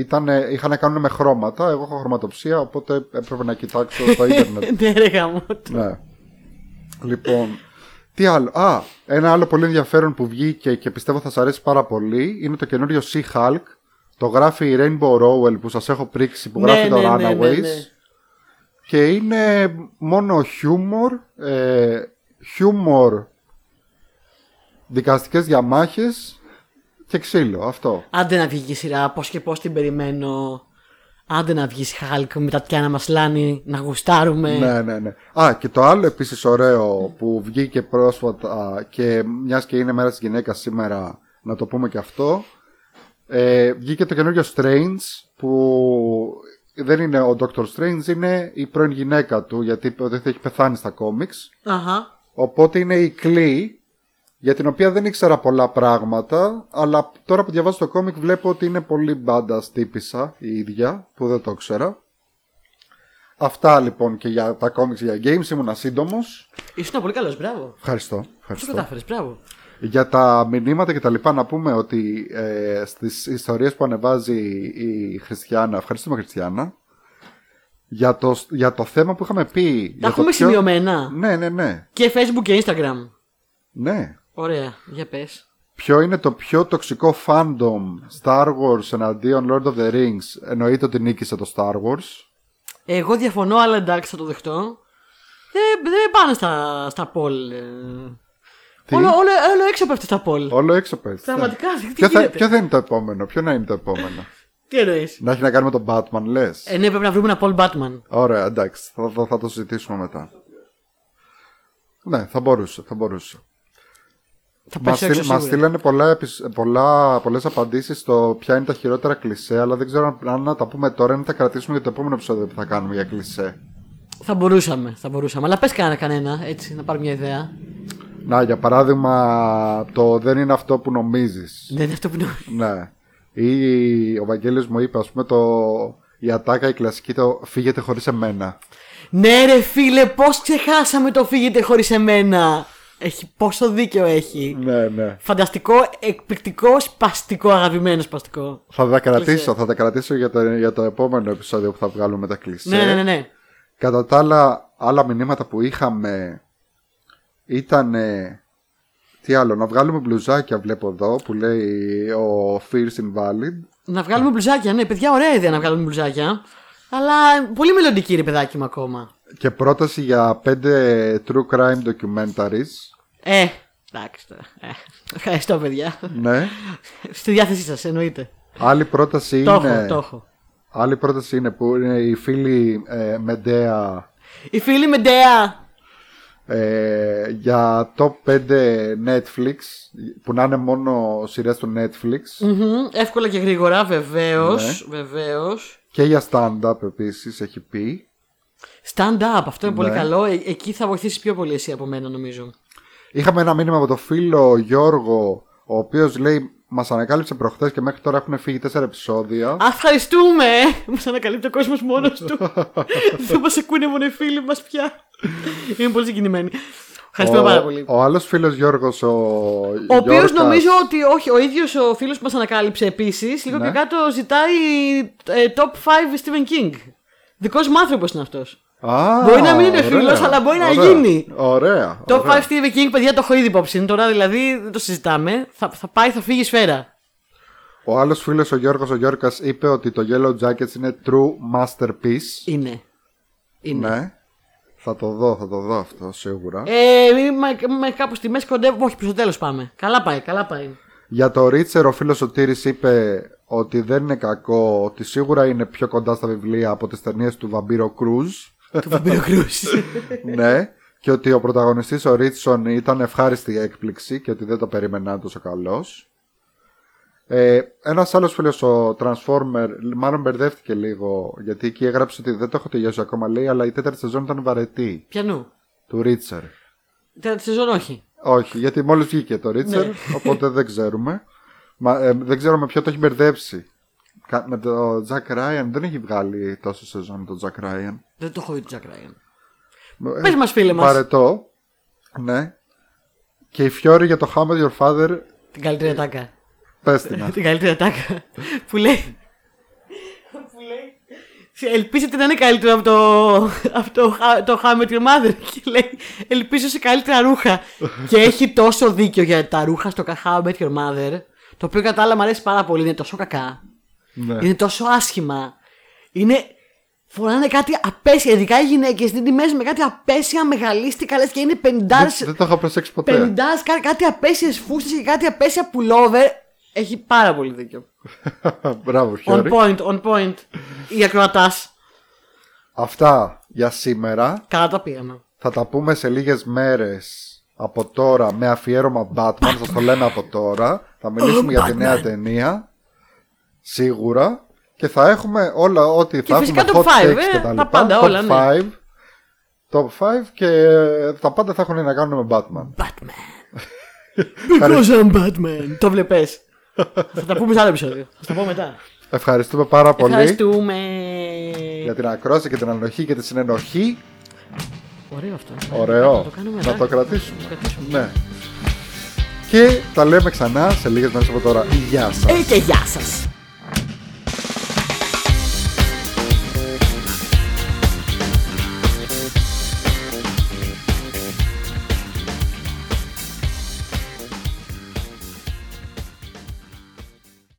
είχαν να κάνουν με χρώματα. Εγώ έχω χρωματοψία, οπότε έπρεπε να κοιτάξω στο ίντερνετ. Ναι, ρε γαμό. Ναι. Λοιπόν. Τι άλλο? Ένα άλλο πολύ ενδιαφέρον που βγήκε και πιστεύω θα σας αρέσει πάρα πολύ είναι το καινούριο She-Hulk. Το γράφει η Rainbow Rowell που σας έχω πρίξει, που γράφει το Runaways. Ναι. Και είναι μόνο χιούμορ, δικαστικές διαμάχες και ξύλο. Αυτό. Άντε να βγει η σειρά, πώς και πώς την περιμένω. Άντε να βγει Hulk με τα τιά να μας λάνει, να γουστάρουμε. Ναι. Και το άλλο επίσης ωραίο που βγήκε πρόσφατα, και μιας και είναι μέρα της γυναίκας σήμερα, να το πούμε και αυτό. Βγήκε το καινούριο Strange, που δεν είναι ο Dr. Strange, είναι η πρώην γυναίκα του, γιατί δεν θα έχει πεθάνει στα κόμιξ. Οπότε είναι η Κλή, για την οποία δεν ήξερα πολλά πράγματα, αλλά τώρα που διαβάζω το κόμικ βλέπω ότι είναι πολύ μπάντα τύπησα η ίδια, που δεν το ήξερα. Αυτά λοιπόν και για τα κόμικς, για games ήμουν σύντομος. Ήσουν πολύ καλός, μπράβο. Ευχαριστώ. Τι κατάφερες, μπράβο. Για τα μηνύματα και τα λοιπά να πούμε ότι στις ιστορίες που ανεβάζει η Χριστιανά, ευχαριστούμε Χριστιανά, για το θέμα που είχαμε πει. Τα έχουμε σημειωμένα. Ναι, ναι, ναι. Και Facebook και Instagram. Ναι. Ωραία, για πες. Ποιο είναι το πιο τοξικό fandom Star Wars εναντίον Lord of the Rings? Εννοείται ότι νίκησε το Star Wars. Εγώ διαφωνώ, αλλά εντάξει, θα το δεχτώ. Δεν πάνε στα poll. Όλο έξω πέφτει στα poll. Όλο έξω πέφτει. Πραγματικά. Ποιο θα είναι το επόμενο? Ποιο να είναι το επόμενο? Τι εννοείς? Να έχει να κάνει με τον Batman, λες? Ναι, πρέπει να βρούμε ένα poll Batman. Ωραία, εντάξει. Θα το συζητήσουμε μετά. Ναι, θα μπορούσε. Μας στείλανε πολλές απαντήσεις στο ποια είναι τα χειρότερα κλισέ, αλλά δεν ξέρω αν να τα πούμε τώρα ή να τα κρατήσουμε για το επόμενο επεισόδιο που θα κάνουμε για κλισέ. Θα μπορούσαμε. Αλλά πες κανένα, έτσι, να πάρουμε μια ιδέα. Να, για παράδειγμα, το δεν είναι αυτό που νομίζεις. Δεν είναι αυτό που νομίζεις. Ναι. Ή ο Βαγγέλης μου είπε, ας πούμε, η ατάκα, η κλασική, το φύγετε χωρίς εμένα. Ναι, ρε φίλε, πώς ξεχάσαμε το φύγετε χωρίς εμένα. Πόσο δίκιο έχει. Ναι, ναι. Φανταστικό, εκπληκτικό, σπαστικό, αγαπημένο σπαστικό. Θα τα κρατήσω για το επόμενο επεισόδιο που θα βγάλουμε τα κλισέ. Ναι. Κατά τα άλλα μηνύματα που είχαμε ήταν. Τι άλλο, να βγάλουμε μπλουζάκια, βλέπω εδώ που λέει ο Fierce Invalid. Να βγάλουμε μπλουζάκια, ναι, παιδιά, ωραία ιδέα να βγάλουμε μπλουζάκια. Αλλά πολύ μελλοντική, ρε παιδάκι μου, ακόμα. Και πρόταση για 5 true crime documentaries. Εντάξει τώρα. Ευχαριστώ, παιδιά. Ναι. Στη διάθεσή σας, εννοείται. Άλλη πρόταση είναι. Το έχω. Άλλη πρόταση είναι που είναι οι φίλοι Μεντέα. Οι φίλοι Μεντέα! Για top 5 Netflix που να είναι μόνο σειρές του Netflix. Mm-hmm, εύκολα και γρήγορα, βεβαίως. Ναι. Βεβαίως. Και για stand-up επίσης έχει πει. Stand-up, αυτό είναι πολύ καλό. Εκεί θα βοηθήσει πιο πολύ εσύ από μένα, νομίζω. Είχαμε ένα μήνυμα από τον φίλο Γιώργο, ο οποίος λέει: μας ανακάλυψε προχθές και μέχρι τώρα έχουν φύγει 4 επεισόδια. Ευχαριστούμε! Μας ανακαλύπτει ο κόσμος μόνος του. Δεν μας ακούνε μόνο οι φίλοι μας πια. Είμαι πολύ συγκινημένοι. Ευχαριστούμε πάρα πολύ. Ο άλλος φίλος Γιώργος, ο οποίος νομίζω ότι όχι, ο ίδιος ο φίλος που μας ανακάλυψε επίσης, λίγο πιο κάτω ζητάει top 5 Stephen King. Δικός μου άνθρωπος είναι αυτός. Μπορεί να μην είναι φίλος, αλλά μπορεί να γίνει. Ωραία. Το 5 Steve King, παιδιά, το έχω ήδη υπόψη. Τώρα δηλαδή δεν το συζητάμε. Θα πάει, θα φύγει η σφαίρα. Ο άλλος φίλος, ο Γιώργος, ο Γιώργας, είπε ότι το Yellow Jackets είναι true masterpiece. Είναι. Ναι. Θα το δω αυτό σίγουρα. Είμαι κάπου στη μέση, κοντεύω. Όχι, προς το τέλος πάμε. Καλά πάει. Για το Ρίτσερ, ο φίλος ο Τύρης είπε ότι δεν είναι κακό, ότι σίγουρα είναι πιο κοντά στα βιβλία από τις ταινίες του Βαμπύρο Κρούζ. Ναι. Και ότι ο πρωταγωνιστής, ο Ρίτσον, ήταν ευχάριστη έκπληξη και ότι δεν το περίμενα τόσο καλός. Ένας άλλος φίλος, ο Transformer, μάλλον μπερδεύτηκε λίγο, γιατί εκεί έγραψε ότι δεν το έχω τελειώσει ακόμα, λέει, αλλά η 4η σεζόν ήταν βαρετή. Ποιανού? Του Ρίτσερ. 4η σεζόν όχι, γιατί μόλις βγήκε το Ρίτσερ, οπότε δεν ξέρουμε. Δεν ξέρουμε ποιο το έχει μπερδέψει. Με το Jack Ryan δεν έχει βγάλει τόσο σεζόν το Jack Ryan. Δεν το έχω δει το Jack Ryan. Πες μας, φίλε μας. Παρετό. Ναι. Και η Fiori για το How Met Your Father. Την καλύτερη ατάκα. Πες την καλύτερη ατάκα. Που λέει ελπίζετε να είναι καλύτερο από το How Met Your Mother. Και λέει ελπίζω σε καλύτερα ρούχα. Και έχει τόσο δίκιο για τα ρούχα στο How Met Your Mother. Το οποίο κατά άλλα μου αρέσει πάρα πολύ. Είναι τόσο κακά. Ναι. Είναι τόσο άσχημα. Φοράνε κάτι απέσια, ειδικά οι γυναίκες. Είναι τιμές με κάτι απέσια μεγαλίστικα, λες, και είναι πεντάρες. Δεν το είχα προσέξει ποτέ. Πεντάρες, κάτι απέσιες φούστες και κάτι απέσια pullover. Έχει πάρα πολύ δίκιο. Μπράβο, Χιόρι. On point. Η ακροατάς. Αυτά για σήμερα. Καλά τα πήγαμε. Θα τα πούμε σε λίγες μέρες από τώρα με αφιέρωμα Batman. Σας το λέμε από τώρα. Θα μιλήσουμε για τη νέα ταινία. Σίγουρα. Και θα έχουμε όλα ό,τι θα έχουμε. Hot takes και τα λοιπά. Πάντα, top όλα, ναι. Top 5 και τα πάντα θα έχουν να κάνουν με Batman. Because I'm Batman. Το βλέπες. Θα τα πούμε σε άλλο επεισόδιο. Θα τα πω μετά. Ευχαριστούμε πάρα πολύ. Ευχαριστούμε για την ακρόαση και την ανοχή και τη συνενοχή. Ωραίο αυτό. Ωραίο. Να το κρατήσουμε. Ναι. Και τα λέμε ξανά σε λίγες μέρες από τώρα. Γεια σας. Και γεια σας.